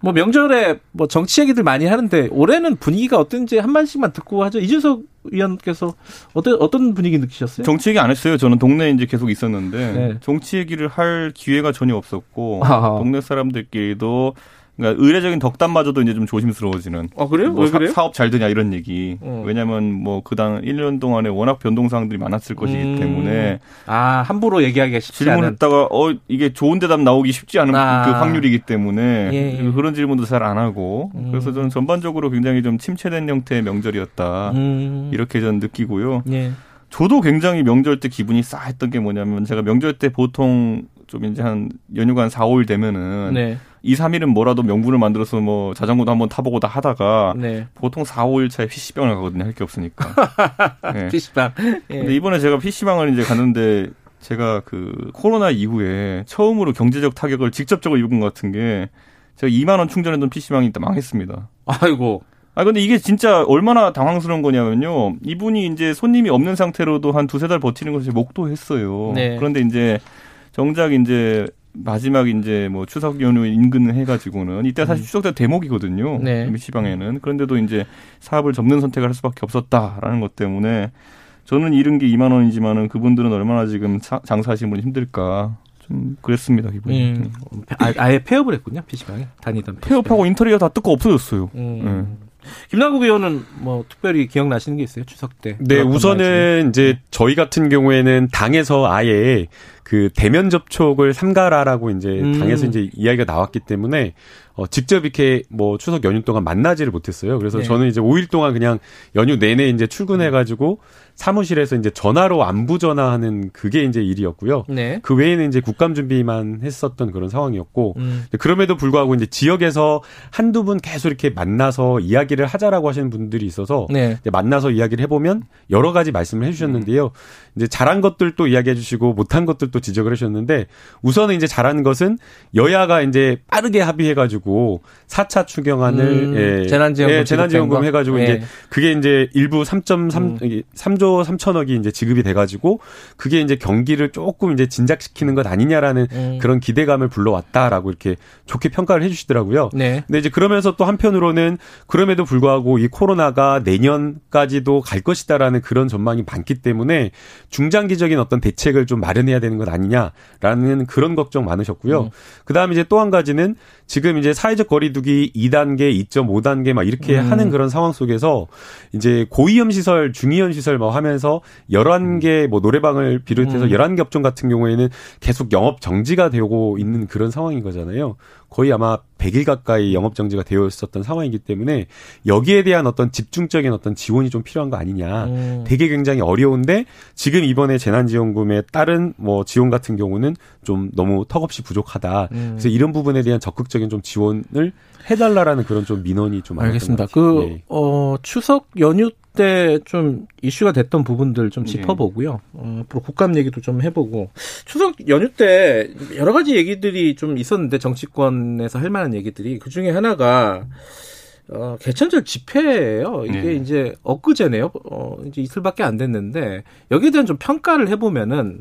뭐 명절에 뭐 정치 얘기들 많이 하는데, 올해는 분위기가 어떤지 한 말씩만 듣고 하죠. 이준석 위원께서 어떤, 어떤 분위기 느끼셨어요? 정치 얘기 안 했어요. 저는 동네에 이제 계속 있었는데, 네. 정치 얘기를 할 기회가 전혀 없었고, 아하. 동네 사람들끼리도 그러니까 의례적인 덕담마저도 이제 좀 조심스러워지는. 아, 그래요? 뭐 왜 그래요? 사, 사업 잘 되냐 이런 얘기. 어. 왜냐면 뭐 그당 일 년 동안에 워낙 변동사항들이 많았을 것이기 음. 때문에. 아, 함부로 얘기하기가 쉽지 않은. 질문했다가 어 이게 좋은 대답 나오기 쉽지 않은 아. 그 확률이기 때문에 예, 예. 그런 질문도 잘 안 하고. 음. 그래서 저는 전반적으로 굉장히 좀 침체된 형태의 명절이었다. 음. 이렇게 저는 느끼고요. 예. 저도 굉장히 명절 때 기분이 싸했던 게 뭐냐면 제가 명절 때 보통 좀 이제 한 연휴가 한 사, 오일 되면은 네. 이, 삼일은 뭐라도 명분을 만들어서 뭐 자전거도 한번 타보고 다 하다가 네. 보통 사, 오일 차에 피씨방을 가거든요. 할 게 없으니까. 네. 피씨방. 예. 근데 이번에 제가 피씨방을 이제 갔는데 제가 그 코로나 이후에 처음으로 경제적 타격을 직접적으로 입은 것 같은 게 제가 이만 원 충전했던 피씨방이 일단 망했습니다. 아이고. 아, 근데 이게 진짜 얼마나 당황스러운 거냐면요. 이분이 이제 손님이 없는 상태로도 한 두세 달 버티는 것을 목도했어요. 네. 그런데 이제 정작 이제 마지막 이제 뭐 추석 연휴 인근 해가지고는 이때 사실 추석 때 대목이거든요. 네. 피씨방에는. 그런데도 이제 사업을 접는 선택을 할 수밖에 없었다라는 것 때문에 저는 잃은 게 이만 원이지만은 그분들은 얼마나 지금 사, 장사하시는 분이 힘들까. 좀 그랬습니다 기분이. 음. 아, 아예 폐업을 했군요. 피씨방에 다니던. 피씨방에. 폐업하고 인테리어 다 뜯고 없어졌어요. 음. 네. 김남국 의원은 뭐 특별히 기억나시는 게 있어요? 추석 때. 네, 우선은 이제 저희 같은 경우에는 당에서 아예 그 대면 접촉을 삼가라라고 이제 음. 당에서 이제 이야기가 나왔기 때문에 어 직접 이렇게 뭐 추석 연휴 동안 만나지를 못했어요. 그래서 네. 저는 이제 오일 동안 그냥 연휴 내내 이제 출근해 가지고 사무실에서 이제 전화로 안부 전화하는 그게 이제 일이었고요. 네. 그 외에는 이제 국감 준비만 했었던 그런 상황이었고 음. 그럼에도 불구하고 이제 지역에서 한두 분 계속 이렇게 만나서 이야기를 하자라고 하시는 분들이 있어서 네. 이제 만나서 이야기를 해 보면 여러 가지 말씀을 해 주셨는데요. 음. 이제 잘한 것들도 이야기해 주시고 못한 것들도 지적을 해 주셨는데 우선은 이제 잘한 것은 여야가 이제 빠르게 합의해 가지고 사 차 추경안을 음, 예, 재난지원금, 예, 재난지원금 해가지고 예. 이제 그게 이제 일부 삼 점 삼 음. 삼조 삼천억이 이제 지급이 돼가지고 그게 이제 경기를 조금 이제 진작시키는 것 아니냐라는 음. 그런 기대감을 불러왔다라고 이렇게 좋게 평가를 해주시더라고요. 네. 근데 이제 그러면서 또 한편으로는 그럼에도 불구하고 이 코로나가 내년까지도 갈 것이다라는 그런 전망이 많기 때문에 중장기적인 어떤 대책을 좀 마련해야 되는 것 아니냐라는 그런 걱정 많으셨고요. 음. 그다음에 이제 또 한 가지는 지금 이제 사회적 거리두기 이 단계, 이 점 오 단계 막 이렇게 음. 하는 그런 상황 속에서 이제 고위험 시설, 중위험 시설 막 하면서 열한 개 뭐 노래방을 비롯해서 음. 열한 개 업종 같은 경우에는 계속 영업 정지가 되고 있는 그런 상황인 거잖아요. 거의 아마 백 일 가까이 영업 정지가 되어 있었던 상황이기 때문에 여기에 대한 어떤 집중적인 어떤 지원이 좀 필요한 거 아니냐. 음. 되게 굉장히 어려운데 지금 이번에 재난지원금에 따른 뭐 지원 같은 경우는 좀 너무 턱없이 부족하다. 음. 그래서 이런 부분에 대한 적극적인 좀 지원을 해달라라는 그런 좀 민원이 좀 알겠습니다. 그 네. 어, 추석 연휴 때 좀 이슈가 됐던 부분들 좀 짚어보고요. 어, 앞으로 국감 얘기도 좀 해보고. 추석 연휴 때 여러 가지 얘기들이 좀 있었는데 정치권에서 할 만한 얘기들이 그 중에 하나가 어, 개천절 집회예요. 이게 네. 이제 엊그제네요. 어, 이제 이틀밖에 안 됐는데 여기에 대한 좀 평가를 해보면은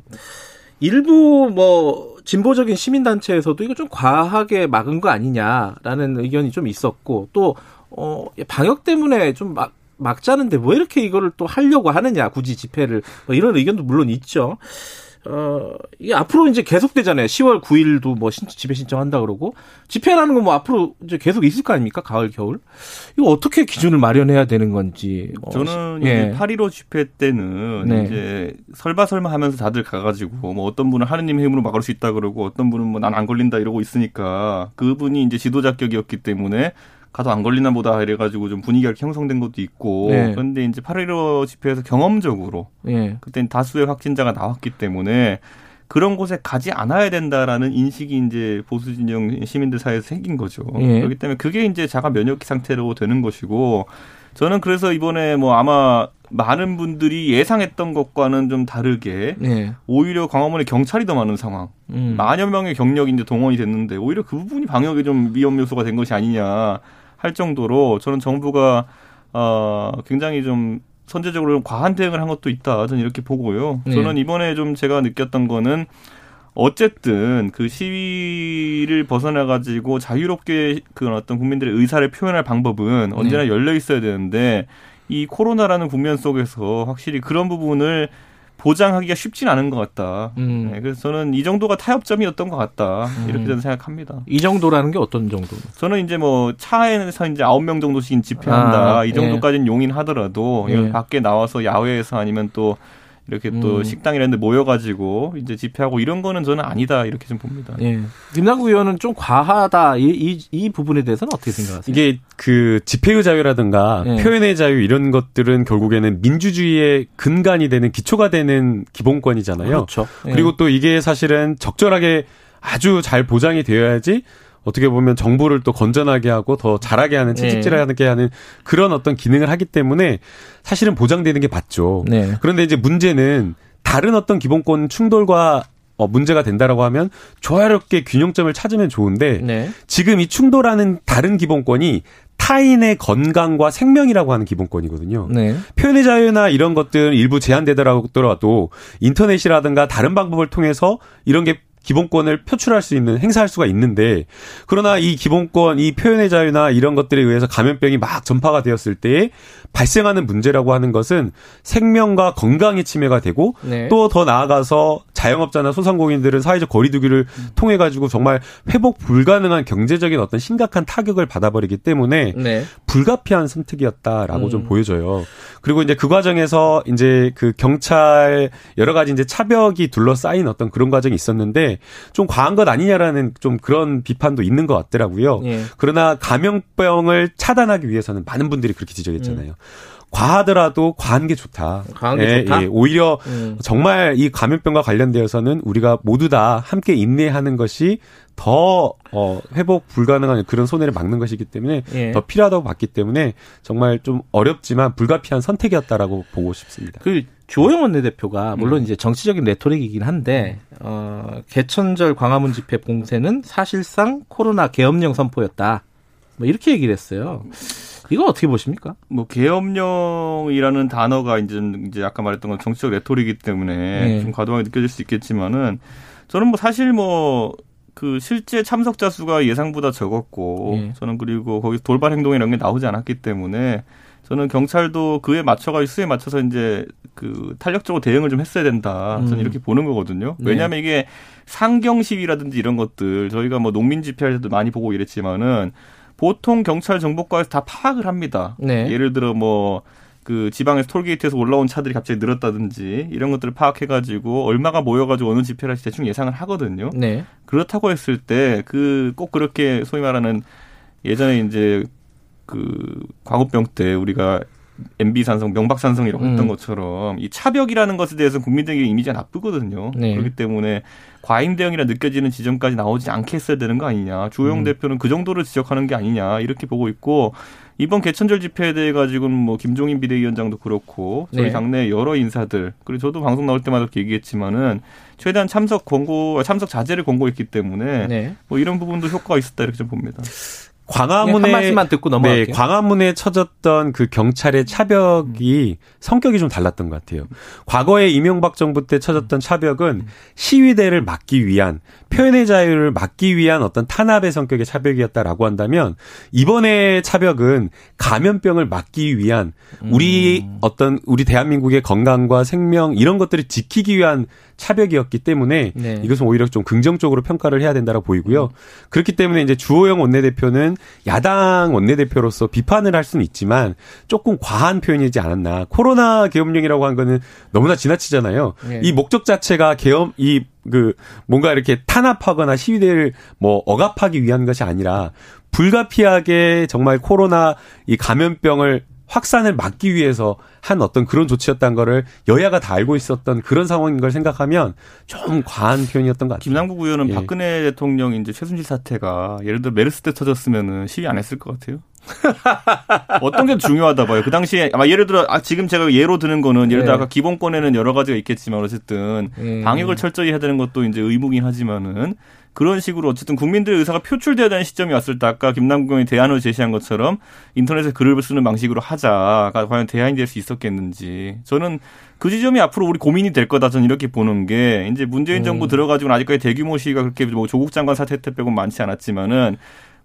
일부 뭐 진보적인 시민단체에서도 이거 좀 과하게 막은 거 아니냐라는 의견이 좀 있었고 또 어, 방역 때문에 좀 막 막자는데 왜 이렇게 이거를 또 하려고 하느냐 굳이 집회를 뭐 이런 의견도 물론 있죠. 어 이게 앞으로 이제 계속되잖아요. 시월 구일도 뭐 신, 집회 신청한다 그러고 집회라는 건 뭐 앞으로 이제 계속 있을 거 아닙니까? 가을 겨울 이거 어떻게 기준을 마련해야 되는 건지 저는 예. 팔일오 집회 때는 네. 이제 설마설마 하면서 다들 가가지고 뭐 어떤 분은 하느님의 힘으로 막을 수 있다 그러고 어떤 분은 뭐 난 안 걸린다 이러고 있으니까 그분이 이제 지도자격이었기 때문에. 가도 안 걸리나 보다 이래가지고 좀 분위기가 형성된 것도 있고 네. 그런데 이제 팔일오 집회에서 경험적으로 네. 그때 다수의 확진자가 나왔기 때문에 그런 곳에 가지 않아야 된다라는 인식이 이제 보수 진영 시민들 사이에서 생긴 거죠. 네. 그렇기 때문에 그게 이제 자가 면역기 상태로 되는 것이고 저는 그래서 이번에 뭐 아마 많은 분들이 예상했던 것과는 좀 다르게 네. 오히려 광화문에 경찰이 더 많은 상황. 음. 만여 명의 경력이 이제 동원이 됐는데 오히려 그 부분이 방역에 좀 위험 요소가 된 것이 아니냐. 할 정도로 저는 정부가 어, 굉장히 좀 선제적으로 좀 과한 대응을 한 것도 있다. 저는 이렇게 보고요. 네. 저는 이번에 좀 제가 느꼈던 거는 어쨌든 그 시위를 벗어나가지고 자유롭게 그 어떤 국민들의 의사를 표현할 방법은 언제나 네. 열려 있어야 되는데 이 코로나라는 국면 속에서 확실히 그런 부분을 보장하기가 쉽진 않은 것 같다. 음. 네, 그래서 저는 이 정도가 타협점이었던 것 같다. 음. 이렇게 저는 생각합니다. 이 정도라는 게 어떤 정도? 저는 이제 뭐 차에서 이제 아홉 명 정도씩 집회한다. 아, 이 정도까지는 예. 용인하더라도 예. 밖에 나와서 야외에서 아니면 또 이렇게 음. 또 식당이라는 데 모여가지고 이제 집회하고 이런 거는 저는 아니다 이렇게 좀 봅니다. 예. 김남국 의원은 좀 과하다 이, 이, 이 부분에 대해서는 어떻게 생각하세요? 이게 그 집회의 자유라든가 예. 표현의 자유 이런 것들은 결국에는 민주주의의 근간이 되는 기초가 되는 기본권이잖아요. 그렇죠. 예. 그리고 또 이게 사실은 적절하게 아주 잘 보장이 되어야지 어떻게 보면 정부를 또 건전하게 하고 더 잘하게 하는 채찍질하게 하는 그런 어떤 기능을 하기 때문에 사실은 보장되는 게 맞죠. 네. 그런데 이제 문제는 다른 어떤 기본권 충돌과 어, 문제가 된다라고 하면 조화롭게 균형점을 찾으면 좋은데 네. 지금 이 충돌하는 다른 기본권이 타인의 건강과 생명이라고 하는 기본권이거든요. 네. 표현의 자유나 이런 것들 일부 제한되더라도 인터넷이라든가 다른 방법을 통해서 이런 게 기본권을 표출할 수 있는 행사할 수가 있는데 그러나 이 기본권 이 표현의 자유나 이런 것들에 의해서 감염병이 막 전파가 되었을 때에 발생하는 문제라고 하는 것은 생명과 건강의 침해가 되고 네. 또 더 나아가서 자영업자나 소상공인들은 사회적 거리두기를 통해 가지고 정말 회복 불가능한 경제적인 어떤 심각한 타격을 받아버리기 때문에 네. 불가피한 선택이었다라고 음. 좀 보여져요. 그리고 이제 그 과정에서 이제 그 경찰 여러 가지 이제 차벽이 둘러싸인 어떤 그런 과정이 있었는데 좀 과한 것 아니냐라는 좀 그런 비판도 있는 것 같더라고요. 예. 그러나 감염병을 차단하기 위해서는 많은 분들이 그렇게 지적했잖아요. 음. 과하더라도 과한 게 좋다. 과한 게 예, 좋다. 예, 오히려 음. 정말 이 감염병과 관련되어서는 우리가 모두 다 함께 인내하는 것이 더 어, 회복 불가능한 그런 손해를 막는 것이기 때문에 예. 더 필요하다고 봤기 때문에 정말 좀 어렵지만 불가피한 선택이었다라고 보고 싶습니다. 그 주호영 원내대표가 물론 음. 이제 정치적인 레토릭이긴 한데 어, 개천절 광화문 집회 봉쇄는 사실상 코로나 계엄령 선포였다. 뭐 이렇게 얘기를 했어요. 이거 어떻게 보십니까? 뭐 계엄령이라는 단어가 이제 이제 아까 말했던 건 정치적 레토릭이기 때문에 네. 좀 과도하게 느껴질 수 있겠지만은 저는 뭐 사실 뭐 그 실제 참석자 수가 예상보다 적었고 네. 저는 그리고 거기 돌발 행동이라는 게 나오지 않았기 때문에 저는 경찰도 그에 맞춰가 수에 맞춰서 이제 그 탄력적으로 대응을 좀 했어야 된다. 저는 음. 이렇게 보는 거거든요. 왜냐하면 네. 이게 상경 시위라든지 이런 것들 저희가 뭐 농민 집회할 때도 많이 보고 이랬지만은. 보통 경찰 정보과에서 다 파악을 합니다. 네. 예를 들어 뭐 그 지방에서 톨게이트에서 올라온 차들이 갑자기 늘었다든지 이런 것들을 파악해가지고 얼마가 모여가지고 어느 집회를 할지 대충 예상을 하거든요. 네. 그렇다고 했을 때 그 꼭 그렇게 소위 말하는 예전에 이제 그 광우병 때 우리가 엠비 산성, 명박산성이라고 했던 음. 것처럼 이 차벽이라는 것에 대해서 국민들에게 이미지가 나쁘거든요. 네. 그렇기 때문에 과잉 대응이라 느껴지는 지점까지 나오지 않게 했어야 되는 거 아니냐. 주호영 음. 대표는 그 정도를 지적하는 게 아니냐 이렇게 보고 있고 이번 개천절 집회에 대해 가지고는 뭐 김종인 비대위원장도 그렇고 저희 네. 당내 여러 인사들 그리고 저도 방송 나올 때마다 이렇게 얘기했지만은 최대한 참석 권고, 참석 자제를 권고했기 때문에 네. 뭐 이런 부분도 효과가 있었다 이렇게 좀 봅니다. 광화문에 한 말씀만 듣고 넘어갈게요. 네, 광화문에 쳐졌던 그 경찰의 차벽이 음. 성격이 좀 달랐던 것 같아요. 과거에 이명박 정부 때 쳐졌던 차벽은 시위대를 막기 위한 표현의 자유를 막기 위한 어떤 탄압의 성격의 차벽이었다라고 한다면 이번에 차벽은 감염병을 막기 위한 우리 음. 어떤 우리 대한민국의 건강과 생명 이런 것들을 지키기 위한 차벽이었기 때문에 네. 이것은 오히려 좀 긍정적으로 평가를 해야 된다라고 보이고요. 음. 그렇기 때문에 이제 주호영 원내대표는 야당 원내대표로서 비판을 할 수는 있지만 조금 과한 표현이지 않았나. 코로나 계엄령이라고 한 거는 너무나 지나치잖아요. 네. 이 목적 자체가 계엄 이 그 뭔가 이렇게 탄압하거나 시위대를 뭐 억압하기 위한 것이 아니라 불가피하게 정말 코로나 이 감염병을 확산을 막기 위해서 한 어떤 그런 조치였다는 거를 여야가 다 알고 있었던 그런 상황인 걸 생각하면 좀 과한 표현이었던 것 같아요. 김남국 의원은 예. 박근혜 대통령 이제 최순실 사태가 예를 들어 메르스 때 터졌으면 시위 안 했을 것 같아요. 어떤 게 중요하다 봐요. 그 당시에 아마 예를 들어 아, 지금 제가 예로 드는 거는 예를 들어 네. 아까 기본권에는 여러 가지가 있겠지만 어쨌든 음. 방역을 철저히 해야 되는 것도 이제 의무긴 하지만은 그런 식으로 어쨌든 국민들의 의사가 표출되어야 되는 시점이 왔을 때 아까 김남국 의원이 대안을 제시한 것처럼 인터넷에 글을 쓰는 방식으로 하자가 과연 대안이 될 수 있었겠는지 저는 그 지점이 앞으로 우리 고민이 될 거다 저는 이렇게 보는 게 이제 문재인 음. 정부 들어가지고는 아직까지 대규모 시위가 그렇게 뭐 조국 장관 사태 때 빼고는 많지 않았지만은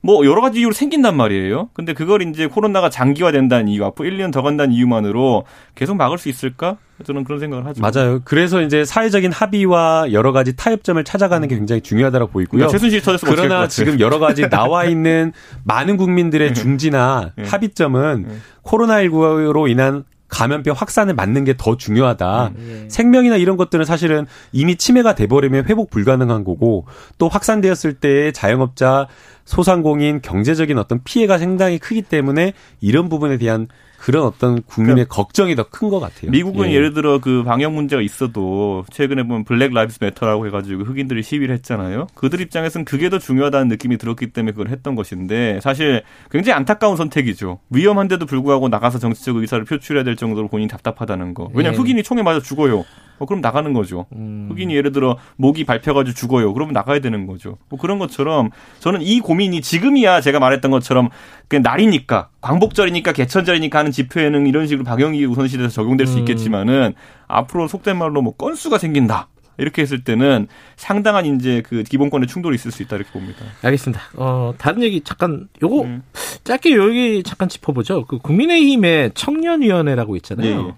뭐 여러 가지 이유로 생긴단 말이에요. 근데 그걸 이제 코로나가 장기화된다는 이유, 앞으로 일, 이 년 더 간다는 이유만으로 계속 막을 수 있을까? 저는 그런 생각을 하죠. 맞아요. 그래서 이제 사회적인 합의와 여러 가지 타협점을 찾아가는 게 굉장히 중요하다고 보이고요. 그러니까 최순실이 터졌으면 어쩔 것 같아요. 그러나 지금 여러 가지 나와 있는 많은 국민들의 중지나 네. 합의점은 네. 코로나십구로 인한 감염병 확산을 막는 게 더 중요하다. 네. 생명이나 이런 것들은 사실은 이미 침해가 돼버리면 회복 불가능한 거고, 또 확산되었을 때의 자영업자, 소상공인, 경제적인 어떤 피해가 상당히 크기 때문에 이런 부분에 대한 그런 어떤 국민의 걱정이 더 큰 것 같아요. 미국은 예. 예를 들어 그 방역 문제가 있어도 최근에 보면 블랙 라이브스 매터라고 해가지고 흑인들이 시위를 했잖아요. 그들 입장에서는 그게 더 중요하다는 느낌이 들었기 때문에 그걸 했던 것인데, 사실 굉장히 안타까운 선택이죠. 위험한데도 불구하고 나가서 정치적 의사를 표출해야 될 정도로 본인이 답답하다는 거. 왜냐하면 예. 흑인이 총에 맞아 죽어요. 어, 그럼 나가는 거죠. 음. 흑인이 예를 들어 목이 밟혀가지고 죽어요. 그러면 나가야 되는 거죠. 뭐 그런 것처럼 저는 이 고민이 지금이야 제가 말했던 것처럼 그냥 날이니까 광복절이니까 개천절이니까 하는 집회에는 이런 식으로 방역이 우선시돼서 적용될 음. 수 있겠지만은 앞으로 속된 말로 뭐 건수가 생긴다. 이렇게 했을 때는 상당한 이제 그 기본권의 충돌이 있을 수 있다 이렇게 봅니다. 알겠습니다. 어, 다른 얘기 잠깐 요거 네. 짧게 여기 잠깐 짚어보죠. 그 국민의힘의 청년위원회라고 있잖아요. 네.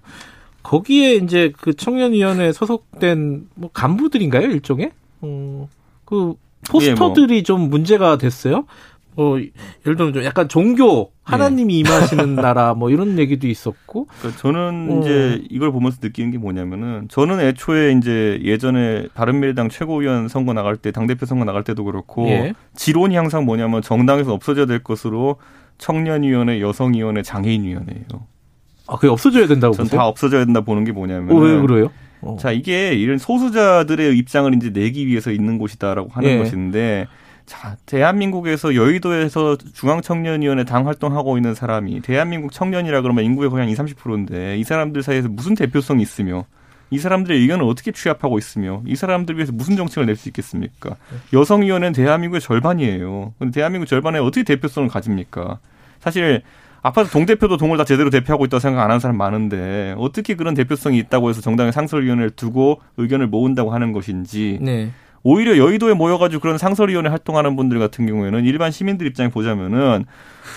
거기에 이제 그 청년위원회에 소속된 뭐 간부들인가요? 일종의? 어, 그 포스터들이 예, 뭐. 좀 문제가 됐어요. 어, 예를 들면 좀 약간 종교, 하나님이 예. 임하시는 나라 뭐 이런 얘기도 있었고. 그러니까 저는 어. 이제 이걸 보면서 느끼는 게 뭐냐면은 저는 애초에 이제 예전에 바른미래당 최고위원 선거 나갈 때, 당대표 선거 나갈 때도 그렇고 예. 지론이 항상 뭐냐면 정당에서 없어져야 될 것으로 청년위원회, 여성위원회, 장애인위원회예요. 아, 그게 없어져야 된다고 보세요? 전 다 없어져야 된다 보는 게 뭐냐면. 어, 왜 그래요? 어. 자, 이게 이런 소수자들의 입장을 이제 내기 위해서 있는 곳이다라고 하는 예. 것인데, 자, 대한민국에서 여의도에서 중앙청년위원회 당 활동하고 있는 사람이 대한민국 청년이라 그러면 인구의 거의 한 이십, 삼십 퍼센트인데 이 사람들 사이에서 무슨 대표성이 있으며 이 사람들의 의견을 어떻게 취합하고 있으며 이 사람들 위해서 무슨 정책을 낼 수 있겠습니까? 여성위원회는 대한민국의 절반이에요. 근데 대한민국 절반에 어떻게 대표성을 가집니까? 사실 아파트 동대표도 동을 다 제대로 대표하고 있다고 생각 안 하는 사람 많은데 어떻게 그런 대표성이 있다고 해서 정당의 상설위원회를 두고 의견을 모은다고 하는 것인지 네. 오히려 여의도에 모여가지고 그런 상설위원회 활동하는 분들 같은 경우에는 일반 시민들 입장에 보자면은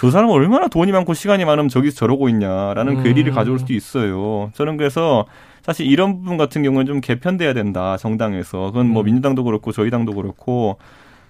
저 사람은 얼마나 돈이 많고 시간이 많으면 저기서 저러고 있냐라는 음. 괴리를 가져올 수도 있어요. 저는 그래서 사실 이런 부분 같은 경우는 좀 개편돼야 된다. 정당에서. 그건 뭐 음. 민주당도 그렇고 저희 당도 그렇고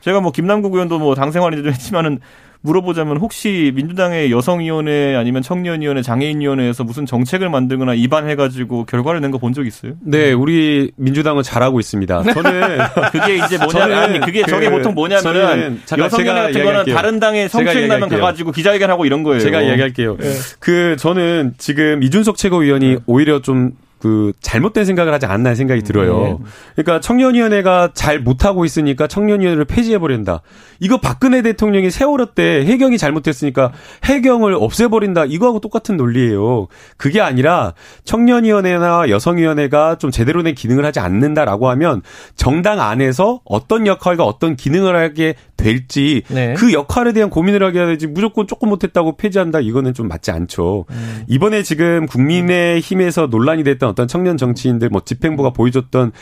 제가 뭐 김남국 의원도 뭐 당 생활이 좀 했지만은 물어보자면 혹시 민주당의 여성위원회 아니면 청년위원회, 장애인위원회에서 무슨 정책을 만들거나 입안해가지고 결과를 낸 거 본 적 있어요? 네, 우리 민주당은 잘하고 있습니다. 저는 그게 이제 뭐냐면 아니, 그게 그, 저게 보통 뭐냐면은 여성위원회 같은 거는 다른 당의 성추행 나면 가가지고 기자회견하고 이런 거예요. 제가 이야기할게요. 네. 그 저는 지금 이준석 최고위원이 네. 오히려 좀 그 잘못된 생각을 하지 않나 생각이 들어요. 그러니까 청년위원회가 잘 못하고 있으니까 청년위원회를 폐지해버린다. 이거 박근혜 대통령이 세월호 때 해경이 잘못됐으니까 해경을 없애버린다. 이거하고 똑같은 논리예요. 그게 아니라 청년위원회나 여성위원회가 좀 제대로 된 기능을 하지 않는다라고 하면 정당 안에서 어떤 역할과 어떤 기능을 하게 될지 네. 그 역할에 대한 고민을 하게 해야 되지 무조건 조금 못했다고 폐지한다. 이거는 좀 맞지 않죠. 음. 이번에 지금 국민의힘에서 논란이 됐던 어떤 청년 정치인들 뭐 집행부가 보여줬던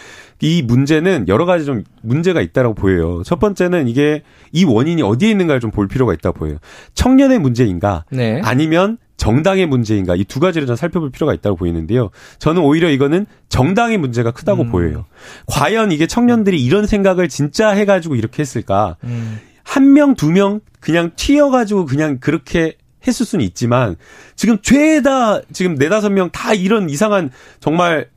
이 문제는 여러 가지 좀 문제가 있다라고 보여요. 첫 번째는 이게 이 원인이 어디에 있는가를 좀 볼 필요가 있다고 보여요. 청년의 문제인가 네. 아니면 정당의 문제인가 이 두 가지를 좀 살펴볼 필요가 있다고 보이는데요. 저는 오히려 이거는 정당의 문제가 크다고 음. 보여요. 과연 이게 청년들이 이런 생각을 진짜 해가지고 이렇게 했을까? 음. 한 명, 두 명 그냥 튀어가지고 그냥 그렇게 했을 수는 있지만 지금 죄다 지금 네다섯 명 다 이런 이상한 정말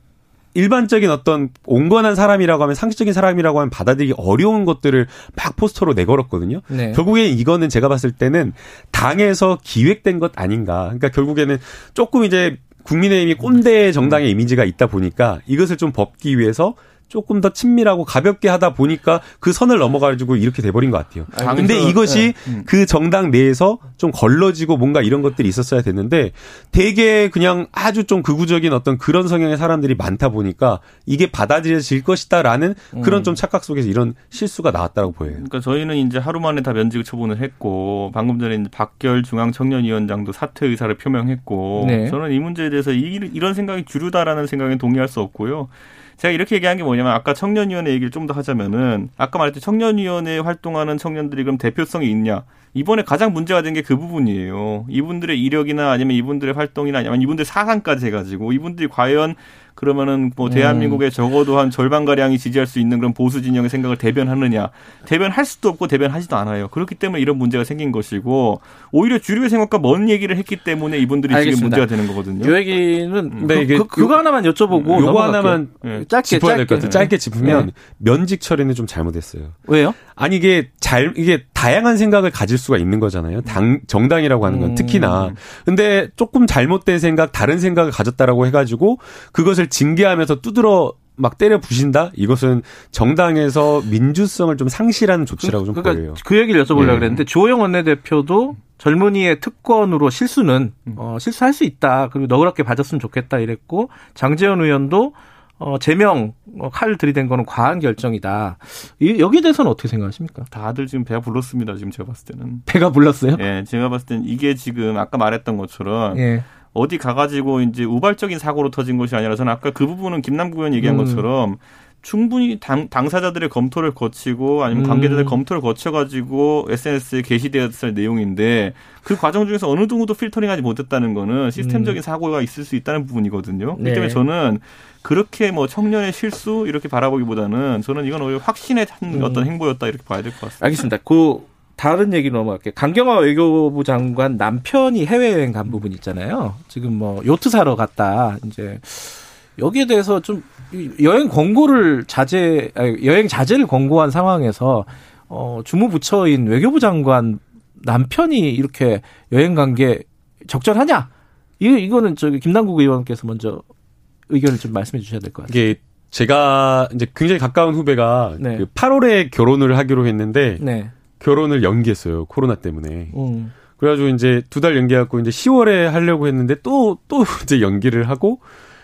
일반적인 어떤 온건한 사람이라고 하면 상식적인 사람이라고 하면 받아들이기 어려운 것들을 막 포스터로 내걸었거든요. 네. 결국에 이거는 제가 봤을 때는 당에서 기획된 것 아닌가. 그러니까 결국에는 조금 이제 국민의힘이 꼰대 정당의 이미지가 있다 보니까 이것을 좀 벗기 위해서 조금 더 친밀하고 가볍게 하다 보니까 그 선을 넘어가지고 이렇게 돼버린 것 같아요. 근데 이것이 그 정당 내에서 좀 걸러지고 뭔가 이런 것들이 있었어야 됐는데 되게 그냥 아주 좀 극우적인 어떤 그런 성향의 사람들이 많다 보니까 이게 받아들여질 것이다라는 그런 좀 착각 속에서 이런 실수가 나왔다고 보여요. 그러니까 저희는 이제 하루 만에 다 면직 처분을 했고 방금 전에 이제 박결 중앙청년위원장도 사퇴 의사를 표명했고 네. 저는 이 문제에 대해서 이런 생각이 주류다라는 생각에 동의할 수 없고요. 제가 이렇게 얘기한 게 뭐냐면 아까 청년위원회 얘기를 좀 더 하자면은 아까 말했듯이 청년위원회에 활동하는 청년들이 그럼 대표성이 있냐. 이번에 가장 문제가 된 게 그 부분이에요. 이분들의 이력이나 아니면 이분들의 활동이나 아니면 이분들의 사상까지 해가지고 이분들이 과연 그러면은 뭐 대한민국의 음. 적어도 한 절반가량이 지지할 수 있는 그런 보수 진영의 생각을 대변하느냐. 대변할 수도 없고 대변하지도 않아요. 그렇기 때문에 이런 문제가 생긴 것이고 오히려 주류의 생각과 먼 얘기를 했기 때문에 이분들이 알겠습니다. 지금 문제가 되는 거거든요. 이 얘기는 음. 네, 그, 그, 그거 하나만 여쭤보고 요거 하나만 네. 짧게, 짧게, 짧게 짚으면 네. 면직 처리는 좀 잘못했어요. 왜요? 아니 이게 잘 이게 다양한 생각을 가질 수가 있는 거잖아요. 당 정당이라고 하는 건 음. 특히나. 근데 조금 잘못된 생각, 다른 생각을 가졌다라고 해가지고 그것을 징계하면서 두드러 막 때려 부신다? 이것은 정당에서 민주성을 좀 상실하는 조치라고 그, 좀 그러니까 보여요. 그 얘기를 여쭤보려고 예. 그랬는데 주호영 원내대표도 젊은이의 특권으로 실수는 음. 어, 실수할 수 있다. 그리고 너그럽게 봐줬으면 좋겠다 이랬고 장제원 의원도 어, 제명, 어, 칼 들이댄 거는 과한 결정이다. 이, 여기에 대해서는 어떻게 생각하십니까? 다들 지금 배가 불렀습니다. 지금 제가 봤을 때는. 배가 불렀어요? 예, 제가 봤을 땐 이게 지금 아까 말했던 것처럼. 예. 어디 가가지고 이제 우발적인 사고로 터진 것이 아니라 저는 아까 그 부분은 김남국 의원 얘기한 음. 것처럼 충분히 당, 당사자들의 검토를 거치고 아니면 관계자들의 음. 검토를 거쳐가지고 에스엔에스에 게시되었을 내용인데 그 과정 중에서 어느 누구도 필터링하지 못했다는 거는 시스템적인 음. 사고가 있을 수 있다는 부분이거든요. 네. 그렇기 때문에 저는 그렇게 뭐 청년의 실수 이렇게 바라보기보다는 저는 이건 오히려 확신의 한 음. 어떤 행보였다 이렇게 봐야 될 것 같습니다. 알겠습니다. 그 다른 얘기로 넘어갈게요. 강경화 외교부 장관 남편이 해외여행 간 부분 있잖아요. 지금 뭐 요트 사러 갔다. 이제 여기에 대해서 좀 여행 권고를 자제, 아니, 여행 자제를 권고한 상황에서 어, 주무부처인 외교부 장관 남편이 이렇게 여행 간 게 적절하냐? 이 이거는 저기 김남국 의원께서 먼저 의견을 좀 말씀해 주셔야 될 것 같아요. 이게 제가 이제 굉장히 가까운 후배가 네. 그 팔월에 결혼을 하기로 했는데. 네. 결혼을 연기했어요. 코로나 때문에. 음. 그래가지고 이제 두 달 연기하고 이제 시월에 하려고 했는데 또, 또 이제 연기를 하고,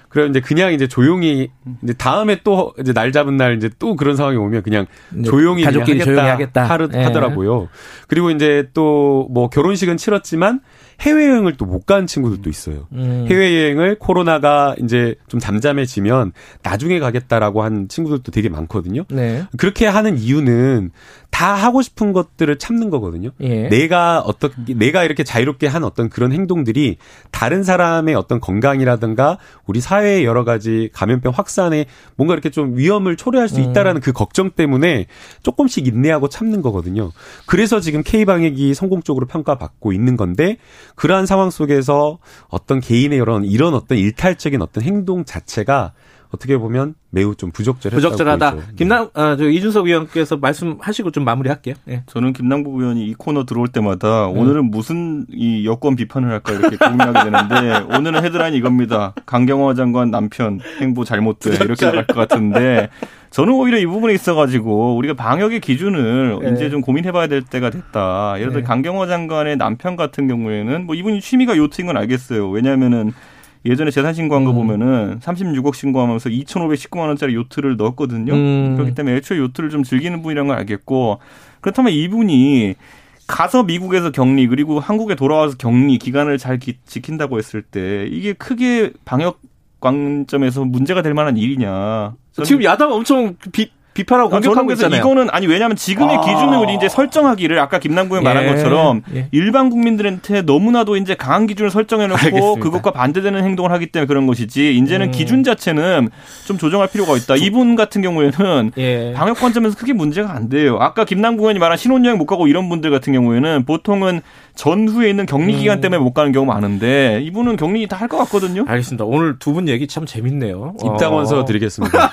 그래 이제 그냥 이제 조용히, 이제 다음에 또 이제 날 잡은 날 이제 또 그런 상황이 오면 그냥 조용히 가족끼리 하겠다, 조용히 하겠다. 하르, 예. 하더라고요. 그리고 이제 또 뭐 결혼식은 치렀지만 해외여행을 또 못 간 친구들도 있어요. 음. 해외여행을 코로나가 이제 좀 잠잠해지면 나중에 가겠다라고 한 친구들도 되게 많거든요. 네. 그렇게 하는 이유는 다 하고 싶은 것들을 참는 거거든요. 예. 내가 어떻게 내가 이렇게 자유롭게 한 어떤 그런 행동들이 다른 사람의 어떤 건강이라든가 우리 사회의 여러 가지 감염병 확산에 뭔가 이렇게 좀 위험을 초래할 수 있다라는 음. 그 걱정 때문에 조금씩 인내하고 참는 거거든요. 그래서 지금 K방역이 성공적으로 평가받고 있는 건데 그러한 상황 속에서 어떤 개인의 이런, 이런 어떤 일탈적인 어떤 행동 자체가 어떻게 보면 매우 좀 부적절했다고 부적절하다. 보이죠. 김남, 아, 저 이준석 의원께서 말씀하시고 좀 마무리할게요. 네. 저는 김남국 의원이 이 코너 들어올 때마다 음. 오늘은 무슨 이 여권 비판을 할까 이렇게 고민하게 되는데 오늘은 헤드라인 이겁니다. 강경화 장관 남편 행보 잘못돼 이렇게 나갈 것 같은데 저는 오히려 이 부분에 있어가지고 우리가 방역의 기준을 네. 이제 좀 고민해봐야 될 때가 됐다. 예를 들어 네. 강경화 장관의 남편 같은 경우에는 뭐 이분이 취미가 요트인 건 알겠어요. 왜냐하면은 예전에 재산 신고한 거 음. 보면은 삼십육억 신고하면서 이천오백십구만 원짜리 요트를 넣었거든요. 음. 그렇기 때문에 애초에 요트를 좀 즐기는 분이란 걸 알겠고 그렇다면 이분이 가서 미국에서 격리 그리고 한국에 돌아와서 격리 기간을 잘 기, 지킨다고 했을 때 이게 크게 방역 관점에서 문제가 될 만한 일이냐. 지금 야당 엄청 비 비판하고 공격하고 있잖아요. 이거는 아니 왜냐하면 지금의 아. 기준을 이제 설정하기를 아까 김남국 의원 예. 말한 것처럼 예. 일반 국민들한테 너무나도 이제 강한 기준을 설정해놓고 알겠습니다. 그것과 반대되는 행동을 하기 때문에 그런 것이지 이제는 음. 기준 자체는 좀 조정할 필요가 있다. 이분 같은 경우에는 예. 방역 관점에서 크게 문제가 안 돼요. 아까 김남국 의원이 말한 신혼여행 못 가고 이런 분들 같은 경우에는 보통은 전후에 있는 격리 기간 때문에 못 가는 경우 많은데 이분은 격리 다 할 것 같거든요. 알겠습니다. 오늘 두 분 얘기 참 재밌네요. 입당원서 어. 드리겠습니다.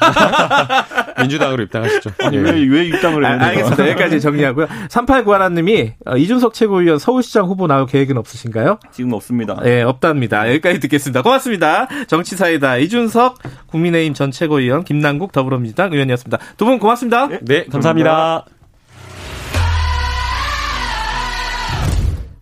민주당으로 입당하시죠. 아니, 예. 왜, 왜 입당을 해요? 아, 알겠습니다. 여기까지 정리하고요. 삼팔구일 님이 이준석 최고위원 서울시장 후보 나올 계획은 없으신가요? 지금 없습니다. 예, 네, 없답니다. 여기까지 듣겠습니다. 고맙습니다. 정치사이다 이준석 국민의힘 전 최고위원 김남국 더불어민주당 의원이었습니다. 두 분 고맙습니다. 네, 네 감사합니다. 감사합니다.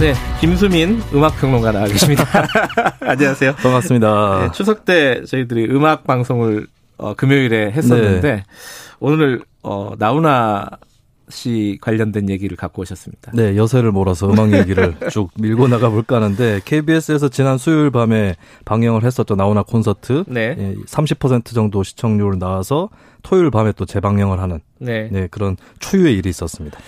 네, 김수민 음악평론가 나와 계십니다. 안녕하세요. 반갑습니다. 네, 추석 때 저희들이 음악 방송을 어, 금요일에 했었는데 네. 오늘 어, 나훈아 씨 관련된 얘기를 갖고 오셨습니다. 네, 여세를 몰아서 음악 얘기를 쭉 밀고 나가볼까 하는데 케이비에스에서 지난 수요일 밤에 방영을 했었던 나훈아 콘서트 네. 삼십 퍼센트 정도 시청률 나와서 토요일 밤에 또 재방영을 하는 네. 네, 그런 추유의 일이 있었습니다.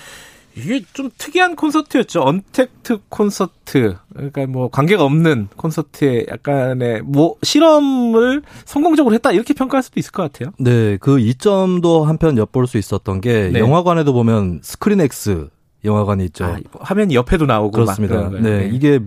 이게 좀 특이한 콘서트였죠. 언택트 콘서트. 그러니까 뭐 관계가 없는 콘서트에 약간의 뭐 실험을 성공적으로 했다 이렇게 평가할 수도 있을 것 같아요. 네, 그 이점도 한편 엿볼 수 있었던 게 네. 영화관에도 보면 스크린X 영화관이 있죠. 아, 화면이 옆에도 나오고 그렇습니다. 네, 네, 이게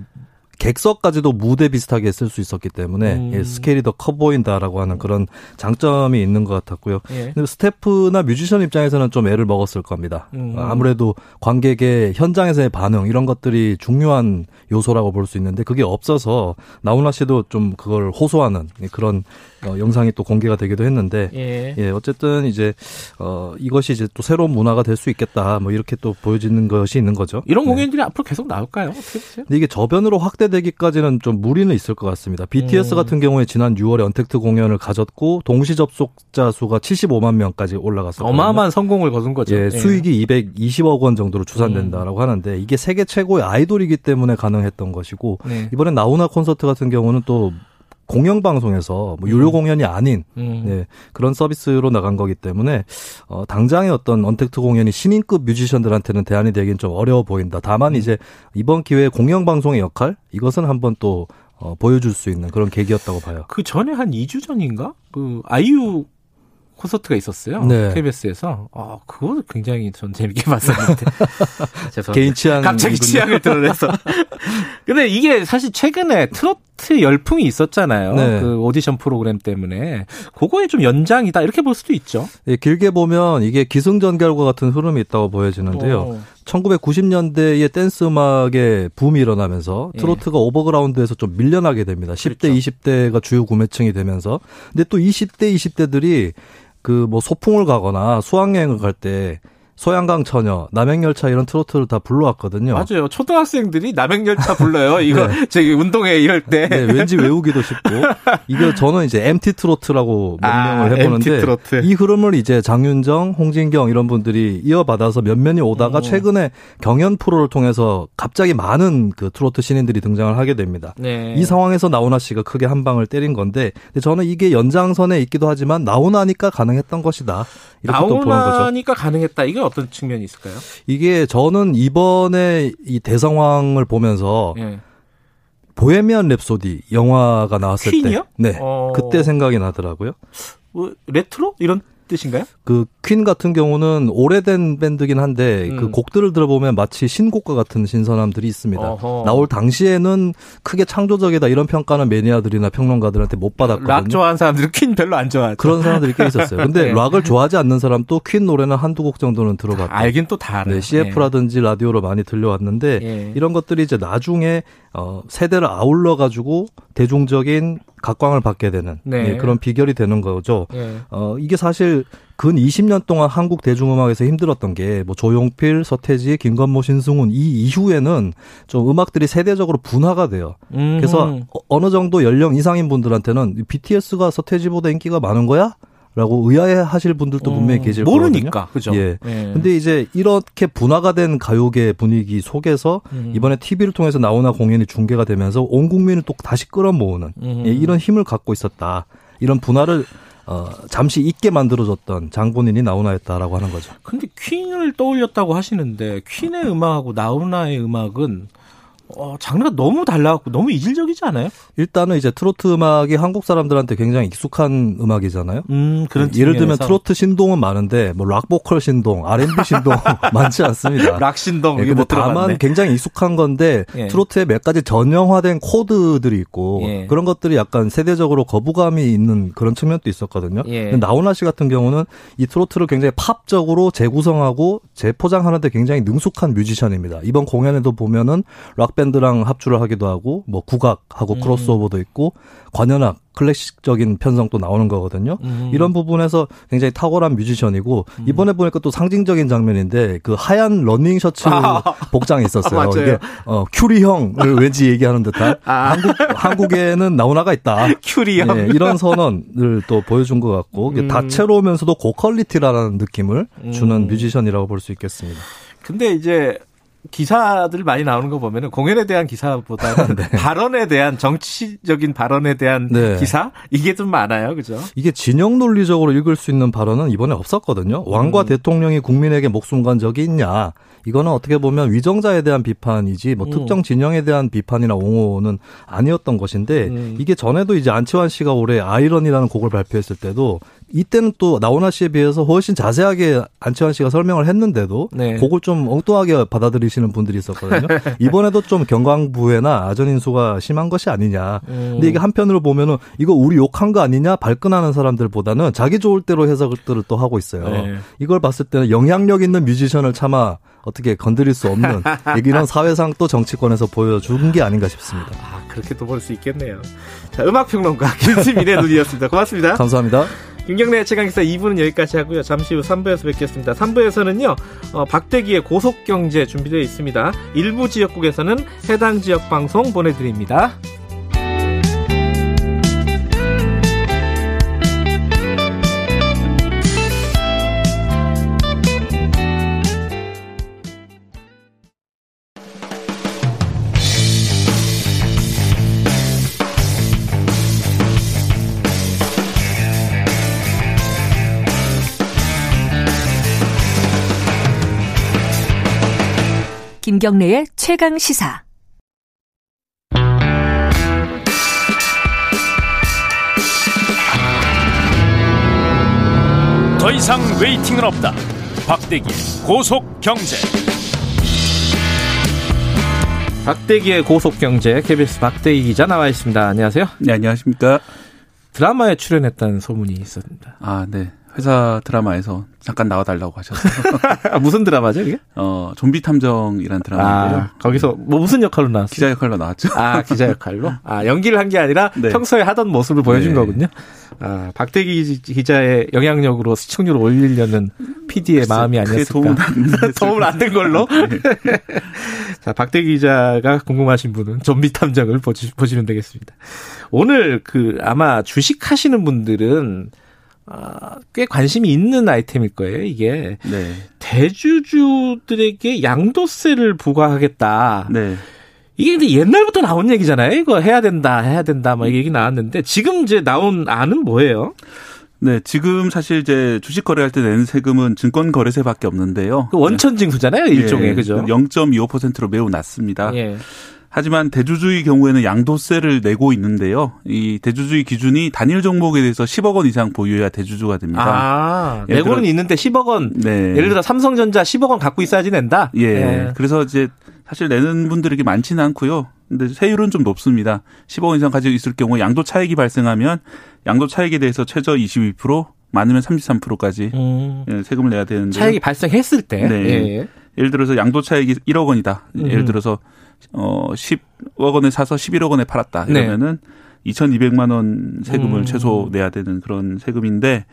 객석까지도 무대 비슷하게 쓸 수 있었기 때문에 음. 예, 스케일이 더 커 보인다라고 하는 그런 장점이 있는 것 같았고요. 예. 스태프나 뮤지션 입장에서는 좀 애를 먹었을 겁니다. 음. 아무래도 관객의 현장에서의 반응 이런 것들이 중요한 요소라고 볼 수 있는데 그게 없어서 나훈아 씨도 좀 그걸 호소하는 그런 어, 영상이 또 공개가 되기도 했는데 예, 예 어쨌든 이제 어, 이것이 이제 또 새로운 문화가 될 수 있겠다 뭐 이렇게 또 보여지는 것이 있는 거죠. 이런 공연들이 네. 앞으로 계속 나올까요? 어떻게 보세요? 근데 이게 저변으로 확대 되기까지는 좀 무리는 있을 것 같습니다. 비티에스 음. 같은 경우에 지난 유월에 언택트 공연을 가졌고 동시 접속자 수가 칠십오만 명까지 올라갔었거든요. 어마어마한 성공을 거둔 거죠. 예, 예. 수익이 이백이십억 원 정도로 추산된다라고 음. 하는데 이게 세계 최고의 아이돌이기 때문에 가능했던 것이고 네. 이번에 나훈아 콘서트 같은 경우는 또 공영방송에서 뭐 유료 음. 공연이 아닌 음. 네, 그런 서비스로 나간 거기 때문에 어, 당장의 어떤 언택트 공연이 신인급 뮤지션들한테는 대안이 되긴 좀 어려워 보인다. 다만 음. 이제 이번 기회에 공영방송의 역할 이것은 한번 또 어, 보여줄 수 있는 그런 계기였다고 봐요. 그 전에 한 이 주 전인가 그 아이유 콘서트가 있었어요. 네. 케이비에스에서. 아, 그거 굉장히 전 재밌게 봤었는데. 개인 취향. 갑자기 취향을 드러내서. 근데 이게 사실 최근에 트로트 열풍이 있었잖아요. 네. 그 오디션 프로그램 때문에. 그거의 좀 연장이다. 이렇게 볼 수도 있죠. 예, 길게 보면 이게 기승전결과 같은 흐름이 있다고 보여지는데요. 오. 천구백구십 년대에 댄스 음악의 붐이 일어나면서 트로트가 예. 오버그라운드에서 좀 밀려나게 됩니다. 십 대, 그렇죠. 이십 대가 주요 구매층이 되면서. 근데 또 이십 대, 이십 대들이 그 뭐 소풍을 가거나 수학여행을 갈 때 소양강 처녀, 남행열차 이런 트로트를 다 불러왔거든요. 맞아요. 초등학생들이 남행열차 불러요. 이거 네. 저기 운동회 이럴 때. 네, 왠지 외우기도 쉽고. 이거 저는 이제 엠티 트로트라고 명명을 아, 해보는데 엠티 트로트. 이 흐름을 이제 장윤정, 홍진경 이런 분들이 이어받아서 몇몇이 오다가 오. 최근에 경연 프로를 통해서 갑자기 많은 그 트로트 신인들이 등장을 하게 됩니다. 네. 이 상황에서 나훈아 씨가 크게 한 방을 때린 건데 근데 저는 이게 연장선에 있기도 하지만 나훈아니까 가능했던 것이다. 이렇게 또 보는 거죠. 나훈아니까 가능했다. 이거 어떤 측면이 있을까요? 이게 저는 이번에 이 대상황을 보면서 예. 보헤미안 랩소디 영화가 나왔을 퀸이요? 때, 네, 어... 그때 생각이 나더라고요. 뭐, 레트로 이런 뜻인가요? 그 퀸 같은 경우는 오래된 밴드긴 한데 음. 그 곡들을 들어보면 마치 신곡과 같은 신선함들이 있습니다. 어허. 나올 당시에는 크게 창조적이다 이런 평가는 매니아들이나 평론가들한테 못 받았거든요. 락 좋아하는 사람들은 퀸 별로 안 좋아하죠. 그런 사람들이 꽤 있었어요. 근데 네. 락을 좋아하지 않는 사람도 퀸 노래는 한두 곡 정도는 들어봤다. 알긴 또 다 알아요. 네, 씨에프라든지 네. 라디오로 많이 들려왔는데 네. 이런 것들이 이제 나중에 어, 세대를 아울러가지고 대중적인 각광을 받게 되는 네. 예, 그런 비결이 되는 거죠. 네. 어, 이게 사실 근 이십 년 동안 한국 대중음악에서 힘들었던 게 뭐 조용필, 서태지, 김건모, 신승훈 이 이후에는 좀 음악들이 세대적으로 분화가 돼요. 음흠. 그래서 어느 정도 연령 이상인 분들한테는 비티에스가 서태지보다 인기가 많은 거야? 라고 의아해하실 분들도 분명히 음, 계실 거거든요. 모르니까, 그죠? 예. 예. 근데 이제 이렇게 분화가 된 가요계 분위기 속에서 음. 이번에 티비를 통해서 나훈아 공연이 중계가 되면서 온 국민을 또 다시 끌어모으는 음. 예, 이런 힘을 갖고 있었다. 이런 분화를 어, 잠시 잊게 만들어줬던 장본인이 나훈아였다라고 하는 거죠. 근데 퀸을 떠올렸다고 하시는데 퀸의 음악하고 나훈아의 음악은 어, 장르가 너무 달라갖고 너무 이질적이지 않아요? 일단은 이제 트로트 음악이 한국 사람들한테 굉장히 익숙한 음악이잖아요. 음, 그런 예, 예를 들면 트로트 신동은 많은데 뭐 락보컬 신동, 알앤비 신동 많지 않습니다. 락 신동 예, 이게 뭐 다만 들어봤네. 굉장히 익숙한 건데 예. 트로트에 몇 가지 전형화된 코드들이 있고 예. 그런 것들이 약간 세대적으로 거부감이 있는 그런 측면도 있었거든요. 예. 근데 나훈아 씨 같은 경우는 이 트로트를 굉장히 팝적으로 재구성하고 재포장하는데 굉장히 능숙한 뮤지션입니다. 이번 공연에도 보면은 락 밴드랑 합주를 하기도 하고 뭐 국악하고 음. 크로스오버도 있고 관현악, 클래식적인 편성도 나오는 거거든요. 음. 이런 부분에서 굉장히 탁월한 뮤지션이고 음. 이번에 보니까 또 상징적인 장면인데 그 하얀 러닝 셔츠 아. 복장이 있었어요. 이게 어, 큐리 형을 왠지 얘기하는 듯한 아. 한국, 한국에는 나훈아가 있다. 큐리 형. 예, 이런 선언을 또 보여준 것 같고 음. 다채로우면서도 고퀄리티라는 느낌을 음. 주는 뮤지션이라고 볼 수 있겠습니다. 근데 이제 기사들 많이 나오는 거 보면은 공연에 대한 기사보다는 네. 발언에 대한 정치적인 발언에 대한 네. 기사 이게 좀 많아요, 그죠? 이게 진영 논리적으로 읽을 수 있는 발언은 이번에 없었거든요. 왕과 음. 대통령이 국민에게 목숨 건 적이 있냐? 이거는 어떻게 보면 위정자에 대한 비판이지 뭐 음. 특정 진영에 대한 비판이나 옹호는 아니었던 것인데 음. 이게 전에도 이제 안치환 씨가 올해 아이런이라는 곡을 발표했을 때도. 이때는 또 나훈아 씨에 비해서 훨씬 자세하게 안치환 씨가 설명을 했는데도 네. 그걸 좀 엉뚱하게 받아들이시는 분들이 있었거든요. 이번에도 좀 경강부회나 아전인수가 심한 것이 아니냐. 음. 근데 이게 한편으로 보면은 이거 우리 욕한 거 아니냐 발끈하는 사람들보다는 자기 좋을 대로 해석들을 또 하고 있어요. 네. 이걸 봤을 때는 영향력 있는 뮤지션을 차마 어떻게 건드릴 수 없는 이런 사회상 또 정치권에서 보여준 게 아닌가 싶습니다. 아, 그렇게 또 볼 수 있겠네요. 자, 음악평론가 김지민의 눈이었습니다. 고맙습니다. 감사합니다. 김경래의 최강기사 이 부는 여기까지 하고요. 잠시 후 삼 부에서 뵙겠습니다. 삼 부에서는요. 어, 박대기의 고속경제 준비되어 있습니다. 일부 지역국에서는 해당 지역 방송 보내드립니다. 김경래의 최강 시사. 더 이상 웨이팅은 없다. 박대기의 고속 경제. 박대기의 고속 경제 케이비에스 박대기 기자 나와 있습니다. 안녕하세요. 네, 안녕하십니까. 드라마에 출연했다는 소문이 있었습니다. 아, 네. 회사 드라마에서 잠깐 나와달라고 하셨어요. 무슨 드라마죠, 이게? 어, 좀비 탐정이라는 드라마인데요. 아, 거기서 뭐 무슨 역할로 나왔어요? 기자 역할로 나왔죠. 아, 기자 역할로? 아, 연기를 한 게 아니라 네. 평소에 하던 모습을 보여준 네. 거군요. 아, 박대기 기자의 영향력으로 시청률을 올리려는 피디의 글쎄, 마음이 아니었을까. 도움을 안 된 걸로. 네. 자, 박대기 기자가 궁금하신 분은 좀비 탐정을 보시, 보시면 되겠습니다. 오늘 그 아마 주식하시는 분들은 아, 꽤 관심이 있는 아이템일 거예요. 이게 네. 대주주들에게 양도세를 부과하겠다. 네. 이게 근데 옛날부터 나온 얘기잖아요. 이거 해야 된다, 해야 된다 막 얘기 나왔는데 지금 이제 나온 안은 뭐예요? 네, 지금 사실 이제 주식 거래할 때 내는 세금은 증권 거래세밖에 없는데요. 그 원천징수잖아요, 일종의 네. 그죠? 영 점 이오 퍼센트로 매우 낮습니다. 네. 하지만 대주주의 경우에는 양도세를 내고 있는데요. 이 대주주의 기준이 단일 종목에 대해서 십억 원 이상 보유해야 대주주가 됩니다. 아, 내고는 있는데 십억 원. 네. 예를 들어 삼성전자 십억 원 갖고 있어야지 낸다. 예. 네. 그래서 이제 사실 내는 분들에게 많지는 않고요. 근데 세율은 좀 높습니다. 십억 원 이상 가지고 있을 경우 양도 차익이 발생하면 양도 차익에 대해서 최저 이십이 퍼센트, 많으면 삼십삼 퍼센트까지 음. 세금을 내야 되는데 차익이 발생했을 때. 네. 예. 예를 들어서 양도 차익이 일억 원이다. 음. 예를 들어서 어, 십억 원에 사서 십일억 원에 팔았다. 이러면은 네. 이천이백만 원 세금을 음. 최소 내야 되는 그런 세금인데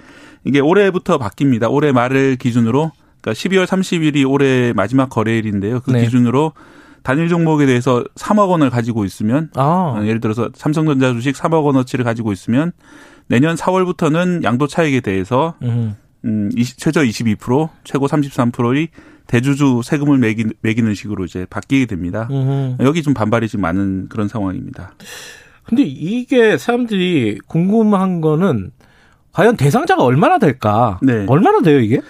이게 올해부터 바뀝니다. 올해 말을 기준으로 그러니까 십이월 삼십일이 올해 마지막 거래일인데요. 그 네. 기준으로 단일 종목에 대해서 삼억 원을 가지고 있으면 아. 예를 들어서 삼성전자 주식 삼억 원어치를 가지고 있으면 내년 사월부터는 양도 차익에 대해서 음. 음, 최저 이십이 퍼센트, 최고 삼십삼 퍼센트의 대주주 세금을 매기, 매기는 식으로 이제 바뀌게 됩니다. 으흠. 여기 좀 반발이 좀 많은 그런 상황입니다. 근데 이게 사람들이 궁금한 거는 과연 대상자가 얼마나 될까? 네. 얼마나 돼요, 이게?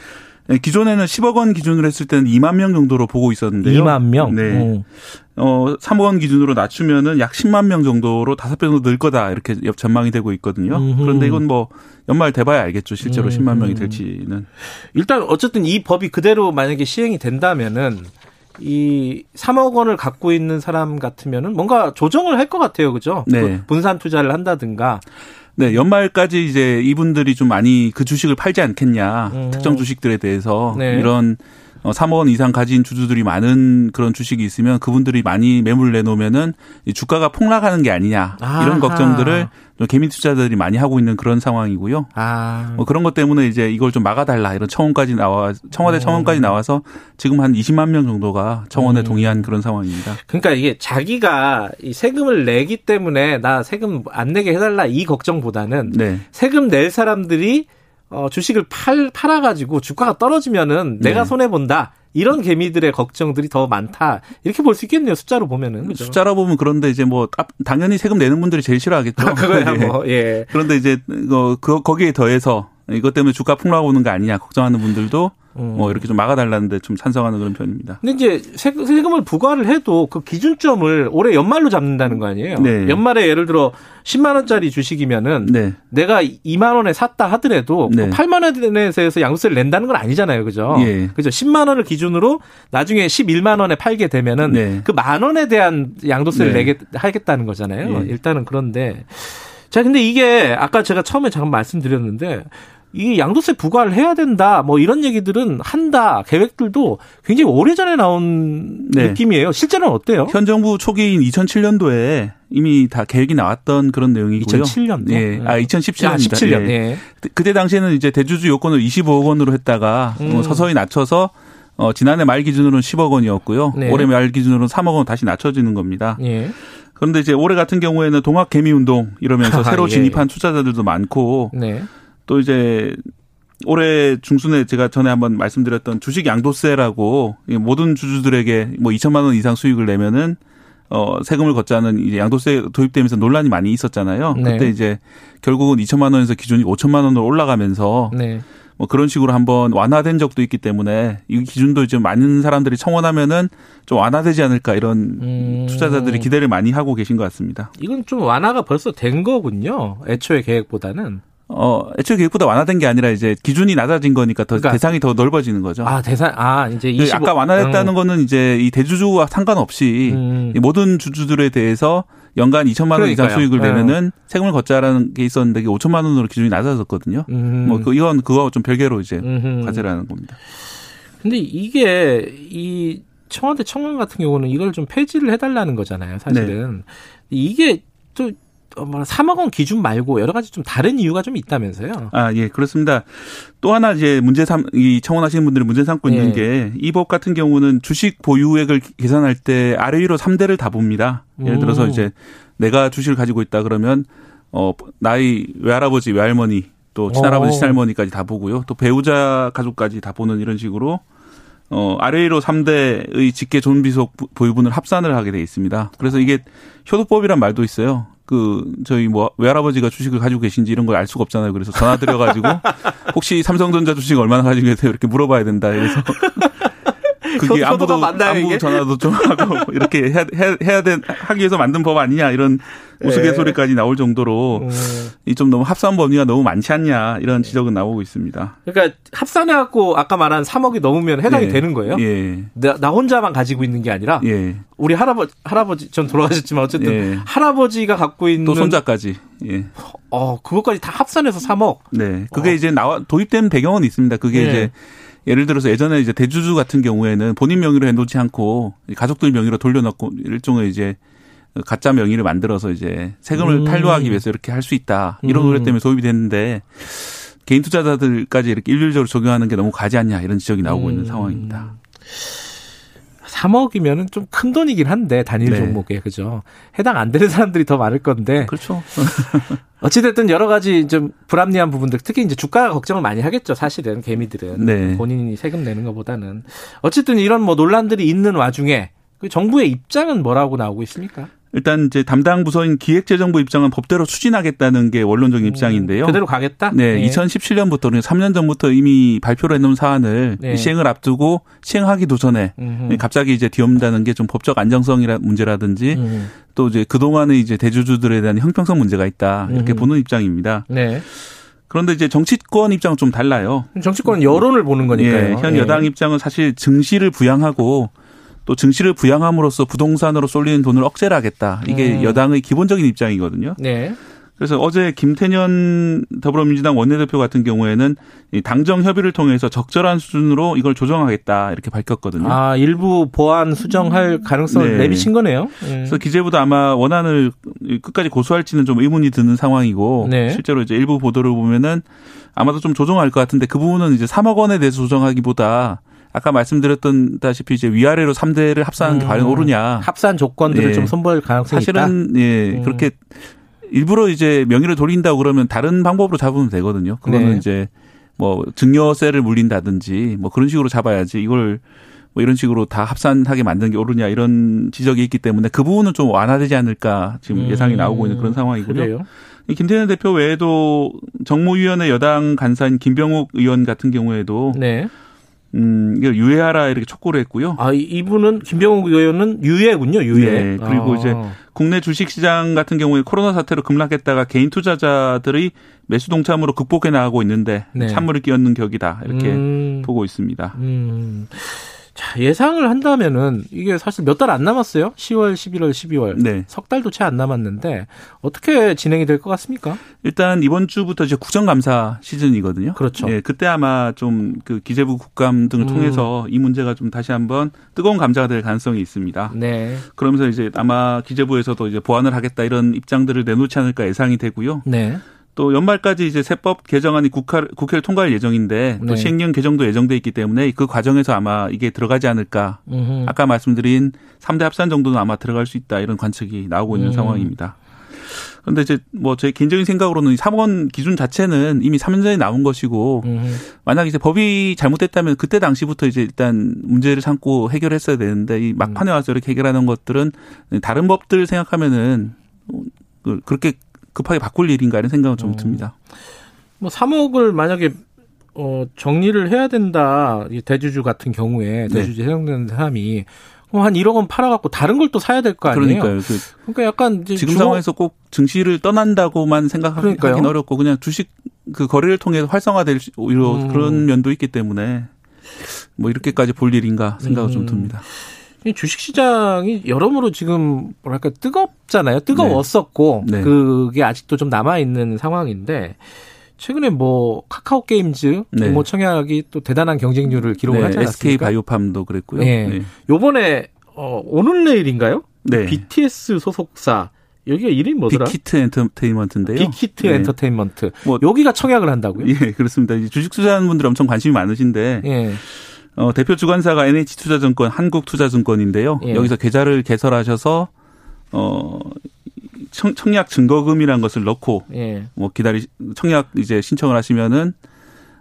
네, 기존에는 십억 원 기준으로 했을 때는 이만 명 정도로 보고 있었는데요. 이만 명? 네. 음. 어, 삼억 원 기준으로 낮추면은 약 십만 명 정도로 다섯 배 정도 늘 거다. 이렇게 전망이 되고 있거든요. 음흠. 그런데 이건 뭐 연말 돼봐야 알겠죠. 실제로 음. 십만 명이 될지는. 일단 어쨌든 이 법이 그대로 만약에 시행이 된다면은 이 삼억 원을 갖고 있는 사람 같으면은 뭔가 조정을 할 것 같아요. 그죠? 네. 분산 투자를 한다든가. 네, 연말까지 이제 이분들이 좀 많이 그 주식을 팔지 않겠냐. 음. 특정 주식들에 대해서 네. 이런 삼억 원 이상 가진 주주들이 많은 그런 주식이 있으면 그분들이 많이 매물 내놓으면은 주가가 폭락하는 게 아니냐. 아하. 이런 걱정들을 개미 투자자들이 많이 하고 있는 그런 상황이고요. 아. 뭐 그런 것 때문에 이제 이걸 좀 막아달라 이런 청원까지 나와 청와대 청원까지 나와서 지금 한 이십만 명 정도가 청원에 음. 동의한 그런 상황입니다. 그러니까 이게 자기가 이 세금을 내기 때문에 나 세금 안 내게 해달라 이 걱정보다는 네. 세금 낼 사람들이 어, 주식을 팔, 팔아가지고 주가가 떨어지면은 네. 내가 손해본다. 이런 개미들의 걱정들이 더 많다. 이렇게 볼 수 있겠네요. 숫자로 보면은. 그렇죠? 숫자로 보면 그런데 이제 뭐, 당연히 세금 내는 분들이 제일 싫어하겠죠. 그거야 예. 뭐, 예. 그런데 이제, 어, 그, 거기에 더해서 이것 때문에 주가 폭락하고 오는 거 아니냐 걱정하는 분들도 음. 뭐 이렇게 좀 막아달라는데 좀 찬성하는 그런 편입니다. 근데 이제 세금을 부과를 해도 그 기준점을 올해 연말로 잡는다는 거 아니에요? 네. 연말에 예를 들어 십만 원짜리 주식이면은 네. 내가 이만 원에 샀다 하더라도 네. 팔만 원에서 양도세를 낸다는 건 아니잖아요. 그죠? 예. 그죠? 십만 원을 기준으로 나중에 십일만 원에 팔게 되면은 네. 그 만 원에 대한 양도세를 네. 내게 하겠다는 거잖아요. 예. 일단은 그런데 자, 근데 이게 아까 제가 처음에 잠깐 말씀드렸는데 이 양도세 부과를 해야 된다, 뭐 이런 얘기들은 한다, 계획들도 굉장히 오래전에 나온 네. 느낌이에요. 실제로는 어때요? 현 정부 초기인 이천칠년도에 이미 다 계획이 나왔던 그런 내용이고요. 이천칠년도? 예. 아, 이천십칠년입니다. 아, 십칠년. 예. 예. 그때 당시에는 이제 대주주 요건을 이십오억 원으로 했다가 음. 서서히 낮춰서 어, 지난해 말 기준으로는 십억 원이었고요. 네. 올해 말 기준으로는 삼억 원 다시 낮춰지는 겁니다. 예. 그런데 이제 올해 같은 경우에는 동학 개미 운동 이러면서 새로 예. 진입한 투자자들도 많고 네. 또 이제 올해 중순에 제가 전에 한번 말씀드렸던 주식 양도세라고 모든 주주들에게 뭐 이천만 원 이상 수익을 내면은 어 세금을 걷자는 이제 양도세 도입되면서 논란이 많이 있었잖아요. 네. 그때 이제 결국은 이천만 원에서 기준이 오천만 원으로 올라가면서 네. 뭐 그런 식으로 한번 완화된 적도 있기 때문에 이 기준도 이제 많은 사람들이 청원하면은 좀 완화되지 않을까 이런 음. 투자자들이 기대를 많이 하고 계신 것 같습니다. 이건 좀 완화가 벌써 된 거군요. 애초에 계획보다는. 어, 애초에 계획보다 완화된 게 아니라 이제 기준이 낮아진 거니까 더 그러니까 대상이 더 넓어지는 거죠. 아, 대상, 아, 이제 이십오 아까 완화됐다는 음. 거는 이제 이 대주주와 상관없이 음. 모든 주주들에 대해서 연간 이천만 원 이상 수익을 내면은 음. 세금을 걷자라는 게 있었는데 이게 오천만 원으로 기준이 낮아졌거든요. 음. 뭐, 그, 이건 그거하고 좀 별개로 이제 음흠. 과제를 하는 겁니다. 근데 이게 이 청와대 청원 같은 경우는 이걸 좀 폐지를 해달라는 거잖아요, 사실은. 네. 이게 또 삼억 원 기준 말고 여러 가지 좀 다른 이유가 좀 있다면서요? 아, 예, 그렇습니다. 또 하나 이제 문제 삼, 이 청원하시는 분들이 문제 삼고 있는 예. 게 이 법 같은 경우는 주식 보유액을 계산할 때 아래 위로 삼 대를 다 봅니다. 예를 들어서 음. 이제 내가 주식을 가지고 있다 그러면 어, 나이 외할아버지, 외할머니, 또 친할아버지, 친할머니까지 다 보고요. 또 배우자 가족까지 다 보는 이런 식으로 어, 아래 위로 삼 대의 직계 존비속 보유분을 합산을 하게 돼 있습니다. 그래서 이게 효도법이란 말도 있어요. 그 저희 뭐 외할아버지가 주식을 가지고 계신지 이런 걸 알 수가 없잖아요. 그래서 전화 드려가지고 혹시 삼성전자 주식 얼마나 가지고 계세요? 이렇게 물어봐야 된다. 그래서 그게 아무도 아무 전화도 좀 하고 이렇게 해야 해야, 해야 된 하기 위해서 만든 법 아니냐 이런 우스갯소리까지 나올 정도로 음. 이 좀 너무 합산 범위가 너무 많지 않냐 이런 지적은 나오고 있습니다. 그러니까 합산해갖고 아까 말한 삼억이 넘으면 해당이 예. 되는 거예요? 예. 나, 나 혼자만 가지고 있는 게 아니라 예. 우리 할아버지, 할아버지 전 돌아가셨지만 어쨌든 예. 할아버지가 갖고 있는 또 손자까지. 예. 어 그것까지 다 합산해서 삼억. 네. 그게 어. 이제 나와 도입된 배경은 있습니다. 그게 예. 이제. 예를 들어서 예전에 이제 대주주 같은 경우에는 본인 명의로 해놓지 않고 가족들 명의로 돌려놓고 일종의 이제 가짜 명의를 만들어서 이제 세금을 음. 탈루하기 위해서 이렇게 할 수 있다. 이런 노력 때문에 도입이 됐는데 개인 투자자들까지 이렇게 일률적으로 적용하는 게 너무 과하지 않냐 이런 지적이 나오고 음. 있는 상황입니다. 삼억이면은 좀 큰 돈이긴 한데 단일 네. 종목에 그죠. 해당 안 되는 사람들이 더 많을 건데. 그렇죠. 어찌됐든 여러 가지 좀 불합리한 부분들, 특히 이제 주가 걱정을 많이 하겠죠. 사실은 개미들은 네. 본인이 세금 내는 것보다는 어쨌든 이런 뭐 논란들이 있는 와중에 정부의 입장은 뭐라고 나오고 있습니까? 일단 이제 담당 부서인 기획재정부 입장은 법대로 추진하겠다는 게 원론적인 입장인데요. 그대로 가겠다? 네, 네. 이천십칠년부터 삼 년 전부터 이미 발표를 해놓은 사안을 네. 시행을 앞두고 시행하기도 전에 음흠. 갑자기 이제 뒤엎는다는 게 좀 법적 안정성이라 문제라든지 음흠. 또 이제 그동안의 이제 대주주들에 대한 형평성 문제가 있다 이렇게 음흠. 보는 입장입니다. 네. 그런데 이제 정치권 입장은 좀 달라요. 정치권은 여론을 보는 거니까요. 네, 현 네. 여당 입장은 사실 증시를 부양하고. 또 증시를 부양함으로써 부동산으로 쏠리는 돈을 억제를 하겠다. 이게 음. 여당의 기본적인 입장이거든요. 네. 그래서 어제 김태년 더불어민주당 원내대표 같은 경우에는 이 당정 협의를 통해서 적절한 수준으로 이걸 조정하겠다 이렇게 밝혔거든요. 아, 일부 보완 수정할 가능성을 네. 내비친 거네요. 네. 그래서 기재부도 아마 원안을 끝까지 고수할지는 좀 의문이 드는 상황이고 네. 실제로 이제 일부 보도를 보면은 아마도 좀 조정할 것 같은데 그 부분은 이제 삼억 원에 대해서 조정하기보다 아까 말씀드렸던 다시피 이제 위아래로 삼 대를 합산한 음, 게 과연 옳으냐. 합산 조건들을 예. 좀 선보일 가능성이 있다. 사실은 예, 음. 그렇게 일부러 이제 명의를 돌린다고 그러면 다른 방법으로 잡으면 되거든요. 그거는 네. 이제 뭐 증여세를 물린다든지 뭐 그런 식으로 잡아야지 이걸 뭐 이런 식으로 다 합산하게 만든 게 옳으냐 이런 지적이 있기 때문에 그 부분은 좀 완화되지 않을까 지금 음, 예상이 나오고 있는 그런 상황이고요. 그래요? 김태년 대표 외에도 정무위원회 여당 간사인 김병욱 의원 같은 경우에도 네. 음, 이걸 유예하라 이렇게 촉구를 했고요. 아, 이분은 김병욱 의원은 유예군요, 유예. 네, 그리고 아. 이제 국내 주식시장 같은 경우에 코로나 사태로 급락했다가 개인 투자자들이 매수 동참으로 극복해 나가고 있는데 네. 찬물을 끼얹는 격이다 이렇게 음. 보고 있습니다. 음. 자, 예상을 한다면은 이게 사실 몇 달 안 남았어요. 시월, 십일월, 십이월 네. 석 달도 채 안 남았는데 어떻게 진행이 될 것 같습니까? 일단 이번 주부터 이제 국정감사 시즌이거든요. 그렇죠. 예, 그때 아마 좀 그 기재부 국감 등을 음. 통해서 이 문제가 좀 다시 한번 뜨거운 감자가 될 가능성이 있습니다. 네. 그러면서 이제 아마 기재부에서도 이제 보완을 하겠다 이런 입장들을 내놓지 않을까 예상이 되고요. 네. 또 연말까지 이제 세법 개정안이 국회, 국회를 통과할 예정인데 또 네. 시행령 개정도 예정돼 있기 때문에 그 과정에서 아마 이게 들어가지 않을까. 음흠. 아까 말씀드린 삼 대 합산 정도는 아마 들어갈 수 있다 이런 관측이 나오고 있는 음. 상황입니다. 그런데 이제 뭐 제 개인적인 생각으로는 삼 원 기준 자체는 이미 삼 년 전에 나온 것이고 음흠. 만약 이제 법이 잘못됐다면 그때 당시부터 이제 일단 문제를 삼고 해결했어야 되는데 이 막판에 와서 이렇게 해결하는 것들은 다른 법들 생각하면은 그렇게 급하게 바꿀 일인가 이런 생각은 좀 음. 듭니다. 뭐 삼억을 만약에 어 정리를 해야 된다. 대주주 같은 경우에 대주주 해당되는 네. 사람이 한 일억 원 팔아갖고 다른 걸 또 사야 될 거 아니에요? 그러니까요. 그 그러니까 약간 이제 지금 주목... 상황에서 꼭 증시를 떠난다고만 생각하긴 그러니까요. 어렵고 그냥 주식 그 거래를 통해서 활성화될 오히려 음. 그런 면도 있기 때문에 뭐 이렇게까지 볼 일인가 생각은 음. 좀 듭니다. 주식시장이 여러모로 지금 뭐랄까 뜨겁잖아요. 뜨거웠었고 네. 네. 그게 아직도 좀 남아있는 상황인데 최근에 뭐 카카오 게임즈 네. 뭐 청약이 또 대단한 경쟁률을 기록을 네. 하지 않았습니까? 에스케이 바이오팜도 그랬고요. 네. 요번에 네. 어, 오늘 내일인가요? 네. 비티에스 소속사 여기가 이름이 뭐더라? 빅히트 엔터테인먼트인데요. 빅히트 네. 엔터테인먼트. 뭐 여기가 청약을 한다고요? 예, 그렇습니다. 주식 투자하는 분들 엄청 관심이 많으신데. 예. 어, 대표 주관사가 엔에이치투자증권, 한국투자증권인데요. 예. 여기서 계좌를 개설하셔서 어, 청, 청약 증거금이라는 것을 넣고 예. 뭐 기다리 청약 이제 신청을 하시면은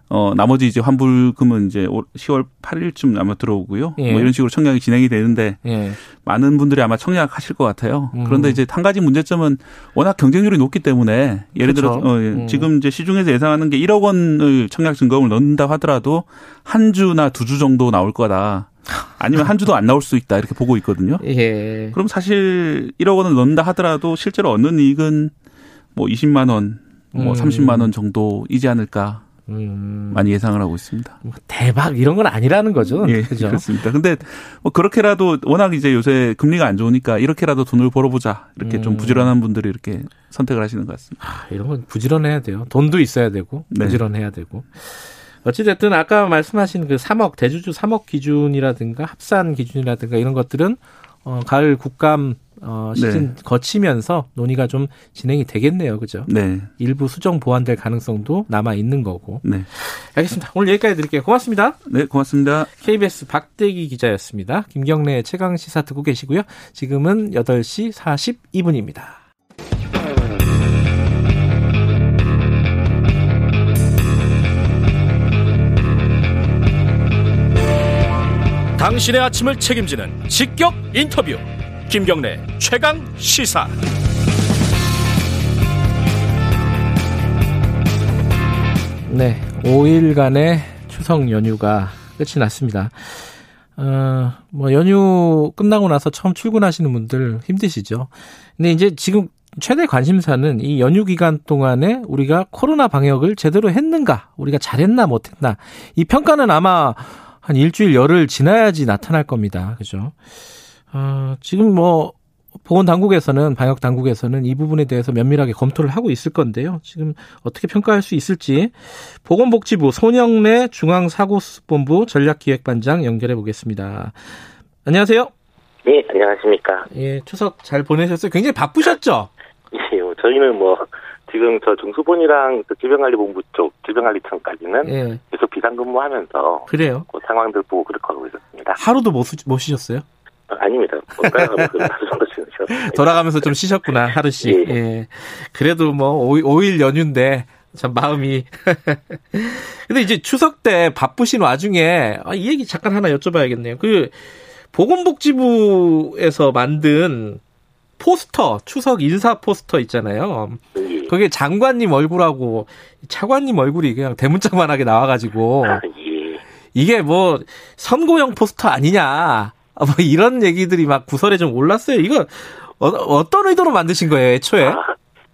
어, 나머지 이제 환불금은 이제 시월 팔일쯤 아마 들어오고요. 예. 뭐 이런 식으로 청약이 진행이 되는데 예. 많은 분들이 아마 청약하실 것 같아요. 음. 그런데 이제 한 가지 문제점은 워낙 경쟁률이 높기 때문에 예를 그렇죠. 들어 어, 음. 지금 이제 시중에서 예상하는 게 일억 원을 청약 증거금을 넣는다 하더라도 한 주나 두 주 정도 나올 거다. 아니면 한 주도 안 나올 수 있다 이렇게 보고 있거든요. 예. 그럼 사실 일억 원을 넣는다 하더라도 실제로 얻는 이익은 뭐 이십만 원, 뭐 음. 삼십만 원 정도이지 않을까. 음. 많이 예상을 하고 있습니다. 대박 이런 건 아니라는 거죠. 예, 그렇죠? 그렇습니다. 근데 뭐 그렇게라도 워낙 이제 요새 금리가 안 좋으니까 이렇게라도 돈을 벌어보자 이렇게 음. 좀 부지런한 분들이 이렇게 선택을 하시는 것 같습니다. 아, 이런 건 부지런해야 돼요. 돈도 있어야 되고 네. 부지런해야 되고. 어찌됐든 아까 말씀하신 그 삼억 대주주 삼억 기준이라든가 합산 기준이라든가 이런 것들은 어, 가을 국감 어, 시즌 네. 거치면서 논의가 좀 진행이 되겠네요. 그죠? 네. 일부 수정 보완될 가능성도 남아 있는 거고. 네. 알겠습니다. 오늘 여기까지 드릴게요. 고맙습니다. 네, 고맙습니다. 케이비에스 박대기 기자였습니다. 김경래 최강 시사 듣고 계시고요. 지금은 여덟 시 사십이 분입니다. 당신의 아침을 책임지는 직격 인터뷰. 김경래 최강 시사. 네, 오일간의 추석 연휴가 끝이 났습니다. 어, 뭐 연휴 끝나고 나서 처음 출근하시는 분들 힘드시죠. 근데 이제 지금 최대 관심사는 이 연휴 기간 동안에 우리가 코로나 방역을 제대로 했는가, 우리가 잘했나 못했나 이 평가는 아마 한 일주일 열흘 지나야지 나타날 겁니다. 그죠? 어, 지금 뭐 보건 당국에서는, 방역 당국에서는 이 부분에 대해서 면밀하게 검토를 하고 있을 건데요. 지금 어떻게 평가할 수 있을지 보건복지부 손영래 중앙사고수습본부 전략기획반장 연결해 보겠습니다. 안녕하세요. 네, 안녕하십니까. 예, 추석 잘 보내셨어요? 굉장히 바쁘셨죠? 예, 저희는 뭐 지금 저 중수본이랑 질병관리본부 쪽 질병관리청까지는 예. 계속 비상근무하면서 그래요. 그 상황들 보고 그렇게 하고 있었습니다. 하루도 못, 못 쉬셨어요? 아닙니다. 돌아가면서 좀 쉬셨구나, 하루씩. 예. 예. 그래도 뭐 오 일 연휴인데 참 마음이. 근데 이제 추석 때 바쁘신 와중에 아, 이 얘기 잠깐 하나 여쭤봐야겠네요. 그 보건복지부에서 만든 포스터, 추석 인사 포스터 있잖아요. 예. 그게 장관님 얼굴하고 차관님 얼굴이 그냥 대문짝만하게 나와가지고 아, 예. 이게 뭐 선거용 포스터 아니냐. 뭐 이런 얘기들이 막 구설에 좀 올랐어요. 이거 어, 어떤 의도로 만드신 거예요, 애초에? 아,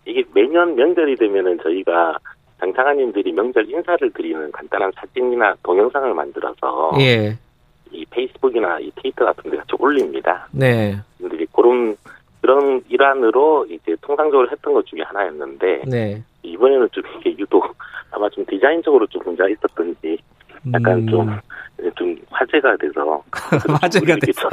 이게 매년 명절이 되면은 저희가 장차관님들이 명절 인사를 드리는 간단한 사진이나 동영상을 만들어서 예. 이 페이스북이나 이 트위터 같은 데 같이 올립니다. 네. 분들이 그런 그런 일환으로 이제 통상적으로 했던 것 중에 하나였는데 네. 이번에는 좀 이게 유독 아마 좀 디자인적으로 좀 문제가 있었던지 약간 음. 좀. 좀 화제가 돼서 화제가 됐죠.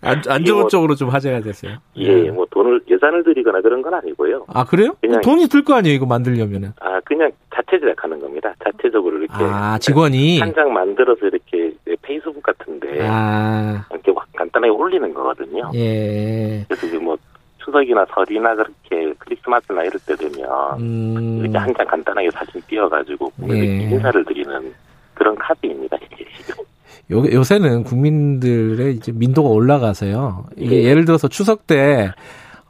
안, 안 좋은 뭐, 쪽으로 좀 화제가 됐어요. 예, 뭐 돈을 예산을 들이거나 그런 건 아니고요. 아 그래요? 그냥, 돈이 들 거 아니에요, 이거 만들려면은? 아 그냥 자체 제작하는 겁니다. 자체적으로 이렇게 아 직원이 한 장 만들어서 이렇게 페이스북 같은데 아. 이렇게 간단하게 올리는 거거든요. 예. 그래서 이제 뭐 추석이나 설이나 그렇게 크리스마스나 이럴 때 되면 음. 이렇게 한 장 간단하게 사진 띄워가지고 예. 인사를 드리는. 그런 카드입니다. 요, 요새는 국민들의 이제 민도가 올라가서요. 이게 네. 예를 들어서 추석 때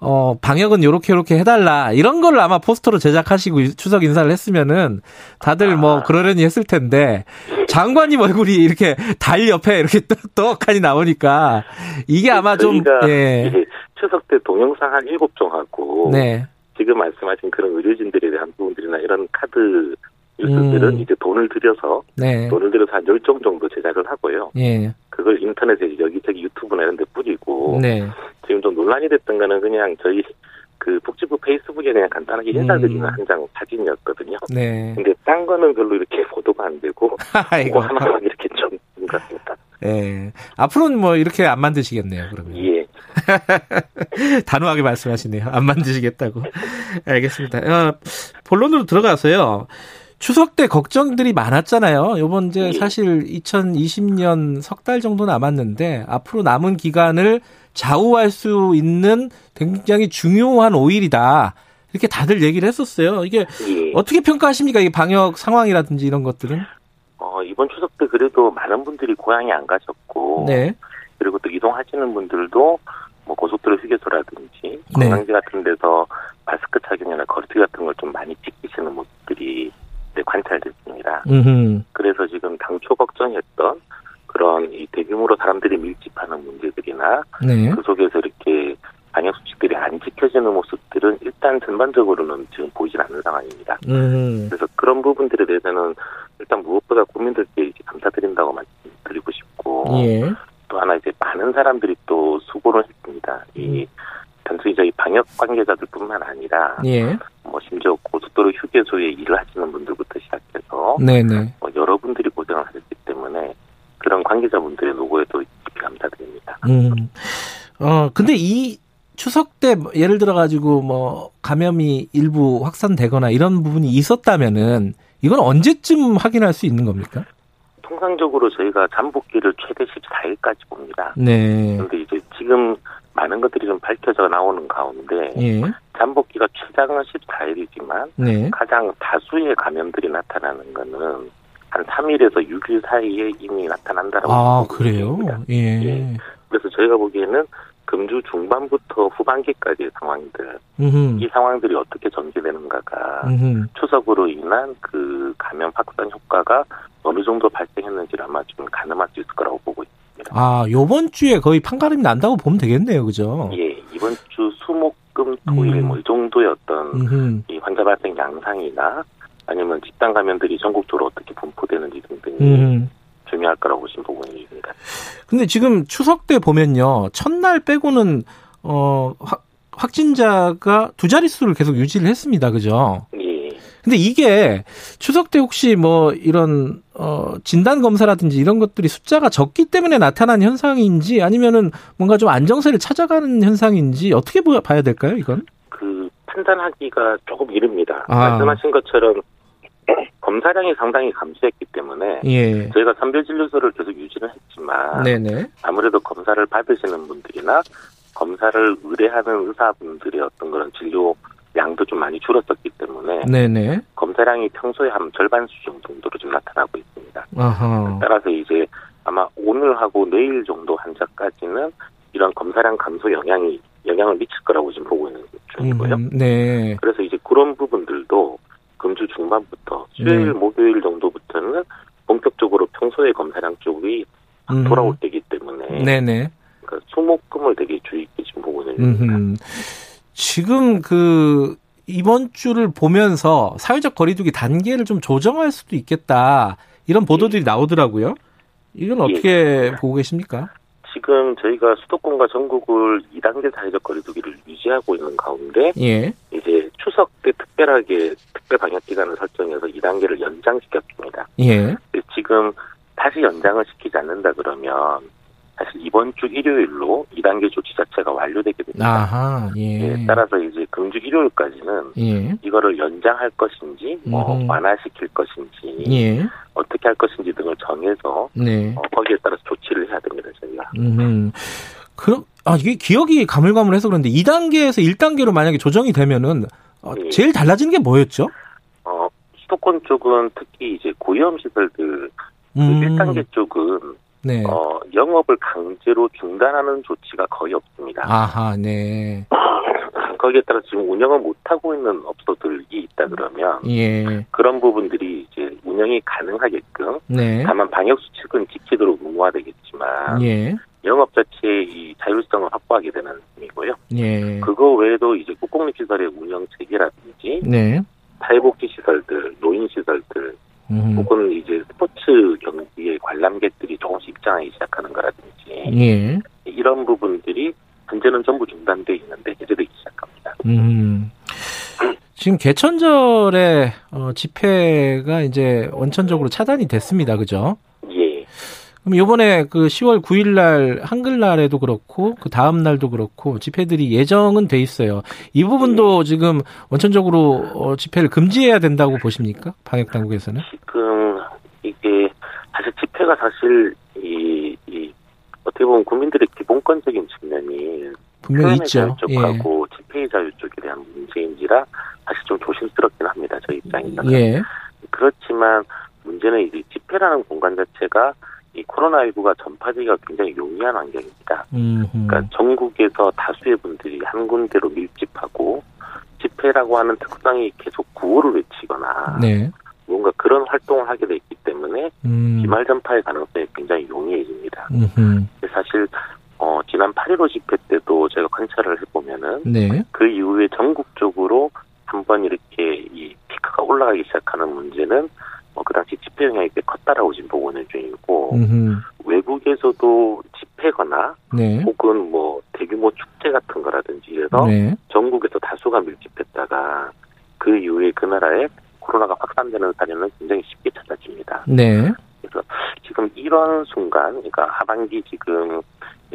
어, 방역은 요렇게 요렇게 해달라 이런 걸 아마 포스터로 제작하시고 추석 인사를 했으면은 다들 아. 뭐 그러려니 했을 텐데 장관님 얼굴이 이렇게 달 옆에 이렇게 떡떡하니 나오니까 이게 아마 좀 예. 추석 때 동영상 한 일곱 종 하고 네. 지금 말씀하신 그런 의료진들에 대한 부분들이나 이런 카드 뉴스들은 음. 이제 돈을 들여서 네. 돈을 들여서 한 열 종 정도 제작을 하고요. 예. 그걸 인터넷에 여기저기 유튜브나 이런 데 뿌리고 네. 지금 좀 논란이 됐던 거는 그냥 저희 그 복지부 페이스북에 그냥 간단하게 인사드리는 음. 한 장 사진이었거든요. 네. 근데 딴 거는 별로 이렇게 보도가 안 되고 이거 하나만 이렇게 좀 그렇습니다. 예. 앞으로는 뭐 이렇게 안 만드시겠네요, 그러면. 예. 단호하게 말씀하시네요. 안 만드시겠다고. 알겠습니다. 어, 본론으로 들어가서요. 추석 때 걱정들이 많았잖아요. 이번 이제 사실 이천이십 년 석 달 정도 남았는데 앞으로 남은 기간을 좌우할 수 있는 굉장히 중요한 오 일이다. 이렇게 다들 얘기를 했었어요. 이게 예. 어떻게 평가하십니까? 이 방역 상황이라든지 이런 것들은? 어, 이번 추석 때 그래도 많은 분들이 고향에 안 가셨고 네. 그리고 또 이동하시는 분들도 뭐 고속도로 휴게소라든지 관광지 네. 같은 데서 마스크 착용이나 거리두기 같은 걸 좀 많이 지키시는 분들이 관찰됐습니다. 음흠. 그래서 지금 당초 걱정했던 그런 이 대규모로 사람들이 밀집하는 문제들이나 네. 그 속에서 이렇게 방역 수칙들이 안 지켜지는 모습들은 일단 전반적으로는 지금 보이진 않는 상황입니다. 음흠. 그래서 그런 부분들에 대해서는 일단 무엇보다 국민들께 이제 감사드린다고 말씀드리고 싶고 예. 또 하나 이제 많은 사람들이 또 수고를 했습니다. 음. 이 단순히 저희 방역 관계자들뿐만 아니라 예. 뭐 심지어 고속도로 휴게소에 일을 하시는 분들부터 시작해서 네네. 뭐 여러분들이 고생을 하셨기 때문에 그런 관계자분들의 노고에도 깊이 감사드립니다. 음. 어 근데 이 추석 때 예를 들어 가지고 뭐 감염이 일부 확산되거나 이런 부분이 있었다면은 이건 언제쯤 확인할 수 있는 겁니까? 통상적으로 저희가 잠복기를 최대 십사 일까지 봅니다. 네. 그런데 이제 지금 많은 것들이 좀 밝혀져 나오는 가운데 예. 잠복기가 최장은 십사 일이지만 네. 가장 다수의 감염들이 나타나는 거는 한 삼 일에서 육 일 사이에 이미 나타난다라고 아 그래요? 예. 예. 그래서 저희가 보기에는 금주 중반부터 후반기까지의 상황들 음흠. 이 상황들이 어떻게 전개되는가가 음흠. 추석으로 인한 그 감염 확산 효과가 어느 정도 발생했는지를 아마 좀 가늠할 수 있을 거라고 보고 있습니다. 아, 요번 주에 거의 판가름이 난다고 보면 되겠네요, 그죠? 예, 이번 주 수목금 토일 음. 뭐 이 정도의 어떤 음흠. 이 환자 발생 양상이나 아니면 집단 감염들이 전국적으로 어떻게 분포되는지 등등이 음. 중요할 거라고 보신 부분입니다. 근데 지금 추석 때 보면요, 첫날 빼고는 어, 확, 확진자가 두 자릿수를 계속 유지를 했습니다. 그죠? 예. 근데 이게 추석 때 혹시 뭐 이런 어, 진단 검사라든지 이런 것들이 숫자가 적기 때문에 나타난 현상인지 아니면은 뭔가 좀 안정세를 찾아가는 현상인지 어떻게 봐야 될까요, 이건? 그 판단하기가 조금 이릅니다. 아. 말씀하신 것처럼 검사량이 상당히 감소했기 때문에 예. 저희가 선별진료소를 계속 유지는 했지만 네네. 아무래도 검사를 받으시는 분들이나 검사를 의뢰하는 의사분들의 어떤 그런 진료 양도 좀 많이 줄었었기 때문에 네네. 검사량이 평소에 한 절반 수준 정도로 좀 나타나고 있습니다. 아하. 따라서 이제 아마 오늘하고 내일 정도 환자까지는 이런 검사량 감소 영향이 영향을 미칠 거라고 지금 보고 있는 중이고요. 음, 네. 그래서 이제 그런 부분들도 금주 중반부터 수요일, 네. 목요일 정도부터는 본격적으로 평소의 검사량 쪽이 음. 돌아올 때이기 때문에 네네. 그러니까 소모금을 되게 주의 깊게 지금 보고 있는 중입니다. 지금 그 이번 주를 보면서 사회적 거리두기 단계를 좀 조정할 수도 있겠다. 이런 보도들이 예. 나오더라고요. 이건 어떻게 예. 보고 계십니까? 지금 저희가 수도권과 전국을 이 단계 사회적 거리두기를 유지하고 있는 가운데 예. 이제 추석 때 특별하게 특별 방역 기간을 설정해서 이 단계를 연장시켰습니다. 예. 지금 다시 연장을 시키지 않는다 그러면 사실 이번 주 일요일로 이 단계 조치 자체가 완료되게 됩니다. 아하, 예. 예, 따라서 이제 금주 일요일까지는 예. 이거를 연장할 것인지, 뭐 음. 완화시킬 것인지, 예. 어떻게 할 것인지 등을 정해서 네. 어, 거기에 따라서 조치를 해야 됩니다. 저희가. 음, 그럼 아 이게 기억이 가물가물해서 그런데 이 단계에서 일 단계로 만약에 조정이 되면은 어, 예. 제일 달라진 게 뭐였죠? 어 수도권 쪽은 특히 이제 고위험 시설들 그 음. 일 단계 쪽은 네. 어, 영업을 강제로 중단하는 조치가 거의 없습니다. 아하, 네. 거기에 따라 지금 운영을 못하고 있는 업소들이 있다 그러면, 예. 그런 부분들이 이제 운영이 가능하게끔, 네. 다만 방역수칙은 지키도록 의무화 되겠지만, 예. 영업 자체의 이 자율성을 확보하게 되는 의미고요. 예. 그거 외에도 이제 국공립시설의 운영 재개라든지, 네. 사회복지시설들, 노인시설들, 음. 혹은 이제 스포츠 경기의 관람객들이 조금씩 입장하기 시작하는 거라든지 예. 이런 부분들이 현재는 전부 중단돼 있는데 해제되기 시작합니다. 음. 지금 개천절에 어, 집회가 이제 원천적으로 차단이 됐습니다, 그죠? 예. 그럼 이번에 그 시월 구일 날 한글날에도 그렇고 그 다음 날도 그렇고 집회들이 예정은 돼 있어요. 이 부분도 지금 원천적으로 어, 집회를 금지해야 된다고 보십니까? 방역 당국에서는? 지금 이게 사실 집회가 사실 이, 이 어떻게 보면 국민들의 기본권적인 측면이 분명히 있죠. 쪽하고 예. 집회의 자유 쪽에 대한 문제인지라 사실 좀 조심스럽긴 합니다. 저희 입장에서는. 예. 그렇지만 문제는 이제 집회라는 공간 자체가 이 코로나십구가 전파되기가 굉장히 용이한 환경입니다. 음흠. 그러니까 전국에서 다수의 분들이 한 군데로 밀집하고 집회라고 하는 특성이 계속 구호를 외치거나 네. 뭔가 그런 활동을 하게 돼 있기 때문에 음. 기말 전파의 가능성이 굉장히 용이해집니다. 음흠. 사실 어, 지난 팔일오 집회 때도 제가 관찰을 해보면은 네. 그 이후에 전국적으로 한번 이렇게 이 피크가 올라가기 시작하는 문제는 그 당시 집회 영향이 꽤 컸다라고 지금 보고 있는 중이고 음흠. 외국에서도 집회거나 네. 혹은 뭐 대규모 축제 같은 거라든지 이래서 네. 전국에서 다수가 밀집했다가 그 이후에 그 나라에 코로나가 확산되는 사례는 굉장히 쉽게 찾아집니다. 네. 그래서 지금 이런 순간, 그러니까 하반기 지금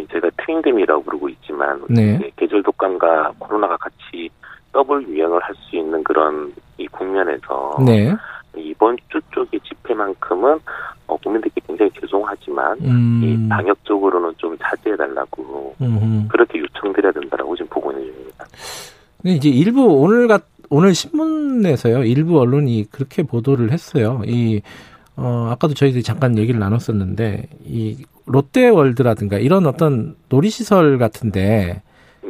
저희가 트윈데미라고 부르고 있지만 네. 계절 독감과 코로나가 같이 더블 유행을 할 수 있는 그런 이 국면에서 네. 이번 주 쪽의 집회만큼은 어, 국민들께 굉장히 죄송하지만 음. 이 방역 쪽으로는 좀 자제해달라고 음흠. 그렇게 요청드려야 된다라고 지금 보고 있는 중입니다. 근데 이제 일부 오늘 같 오늘 신문에서요 일부 언론이 그렇게 보도를 했어요. 이 어, 아까도 저희들이 잠깐 얘기를 나눴었는데 이 롯데월드라든가 이런 어떤 놀이시설 같은데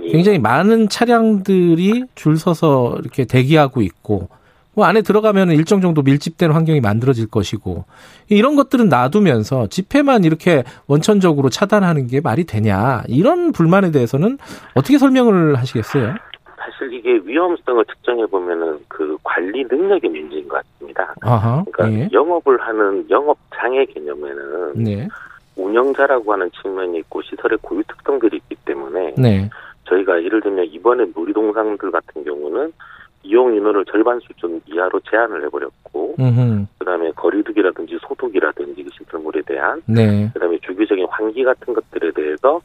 예. 굉장히 많은 차량들이 줄 서서 이렇게 대기하고 있고. 뭐 안에 들어가면 일정 정도 밀집된 환경이 만들어질 것이고 이런 것들은 놔두면서 집회만 이렇게 원천적으로 차단하는 게 말이 되냐 이런 불만에 대해서는 어떻게 설명을 하시겠어요? 사실 이게 위험성을 측정해 보면은 그 관리 능력의 문제인 것 같습니다. 아하, 그러니까 예. 영업을 하는 영업장의 개념에는 네. 운영자라고 하는 측면이 있고 시설의 고유 특성들이 있기 때문에 네. 저희가 예를 들면 이번에 놀이동산들 같은 경우는 이용 인원을 절반 수준 이하로 제한을 해버렸고, 음흠. 그다음에 거리두기라든지 소독이라든지 시설물에 대한, 네. 그다음에 주기적인 환기 같은 것들에 대해서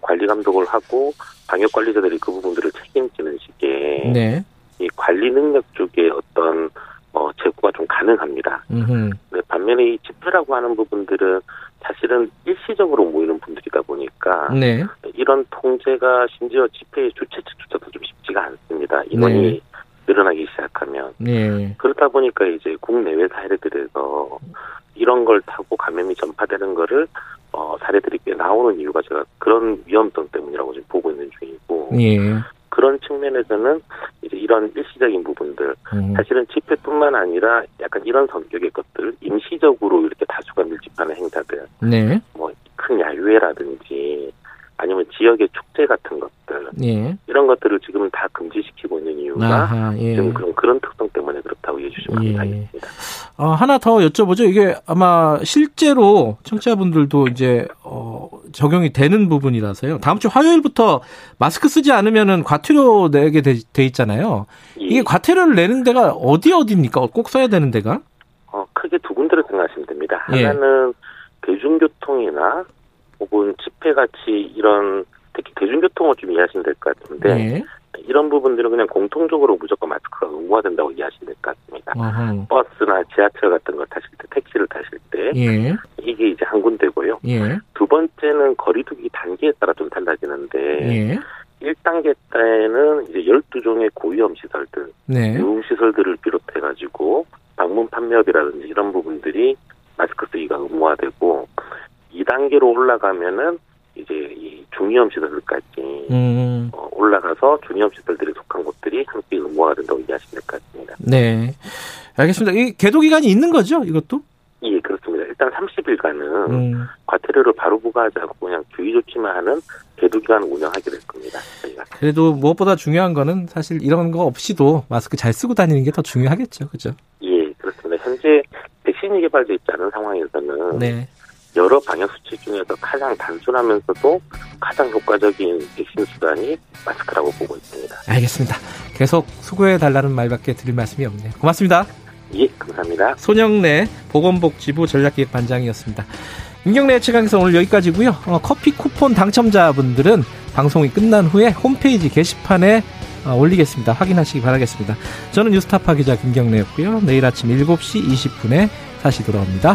관리 감독을 하고 방역 관리자들이 그 부분들을 책임지는 식의, 네. 이 관리 능력 쪽에 어떤 어, 제고가 좀 가능합니다. 네, 반면에 이 집회라고 하는 부분들은 사실은 일시적으로 모이는 분들이다 보니까, 네. 이런 통제가 심지어 집회의 주최 측조차도 좀 쉽지가 않습니다. 인원이, 네. 늘어나기 시작하면, 네. 그렇다 보니까 이제 국내외 사례들에서 이런 걸 타고 감염이 전파되는 거를 어, 사례들이 꽤 나오는 이유가 제가 그런 위험성 때문이라고 지금 보고 있는 중이고, 네. 그런 측면에서는 이제 이런 일시적인 부분들, 음. 사실은 집회뿐만 아니라 약간 이런 성격의 것들, 임시적으로 이렇게 다수가 밀집하는 행사들, 네. 뭐 큰 야유회라든지 아니면 지역의 축제 같은 것들, 예. 이런 것들을 지금 다 금지시키고 있는 이유가, 아하, 예. 지금 그런, 그런 특성 때문에 그렇다고 이해해 주시면 감사하겠습니다. 예. 어, 하나 더 여쭤보죠. 이게 아마 실제로 청취자분들도 이제 어, 적용이 되는 부분이라서요. 다음 주 화요일부터 마스크 쓰지 않으면은 과태료 내게 돼, 돼 있잖아요. 예. 이게 과태료를 내는 데가 어디 어디입니까? 꼭 써야 되는 데가? 어, 크게 두 군데로 생각하시면 됩니다. 하나는, 예. 대중교통이나 혹은 집회같이 이런, 특히 대중교통을 좀 이해하시면 될 것 같은데, 네. 이런 부분들은 그냥 공통적으로 무조건 마스크가 의무화된다고 이해하시면 될 것 같습니다. 아하. 버스나 지하철 같은 걸 타실 때, 택시를 타실 때, 예. 이게 이제 한 군데고요. 예. 두 번째는 거리두기 단계에 따라 좀 달라지는데, 예. 일 단계 때는 이제 열두 종의 고위험 시설들, 네. 유흥시설들을 비롯해가지고 방문 판매업이라든지 이런 부분들이 마스크 쓰기가 의무화되고, 이 단계로 올라가면은 이제 이 중위험 시설들까지, 음. 어, 올라가서 중위험 시설들이 속한 곳들이 함께 의무화가 된다고 이해하시면 될 것 같습니다. 네, 알겠습니다. 이 계도 기간이 있는 거죠, 이것도? 예, 그렇습니다. 일단 삼십 일간은 음. 과태료를 바로 부과하지 않고 그냥 주의 조치만 하는 계도 기간을 운영하게 될 겁니다. 저희가. 그래도 무엇보다 중요한 거는 사실 이런 거 없이도 마스크 잘 쓰고 다니는 게 더 중요하겠죠, 그렇죠? 예, 그렇습니다. 현재 백신이 개발돼 있지 않은 상황에서는, 네. 여러 방역 수칙 중에서 가장 단순하면서도 가장 효과적인 백신 수단이 마스크라고 보고 있습니다. 알겠습니다. 계속 수고해달라는 말밖에 드릴 말씀이 없네요. 고맙습니다. 예, 감사합니다. 손영래 보건복지부 전략기획반장이었습니다. 민경래 최강에서 오늘 여기까지고요. 어, 커피 쿠폰 당첨자분들은 방송이 끝난 후에 홈페이지 게시판에 어, 올리겠습니다. 확인하시기 바라겠습니다. 저는 뉴스타파 기자 김경래였고요. 내일 아침 일곱 시 이십 분에 다시 돌아옵니다.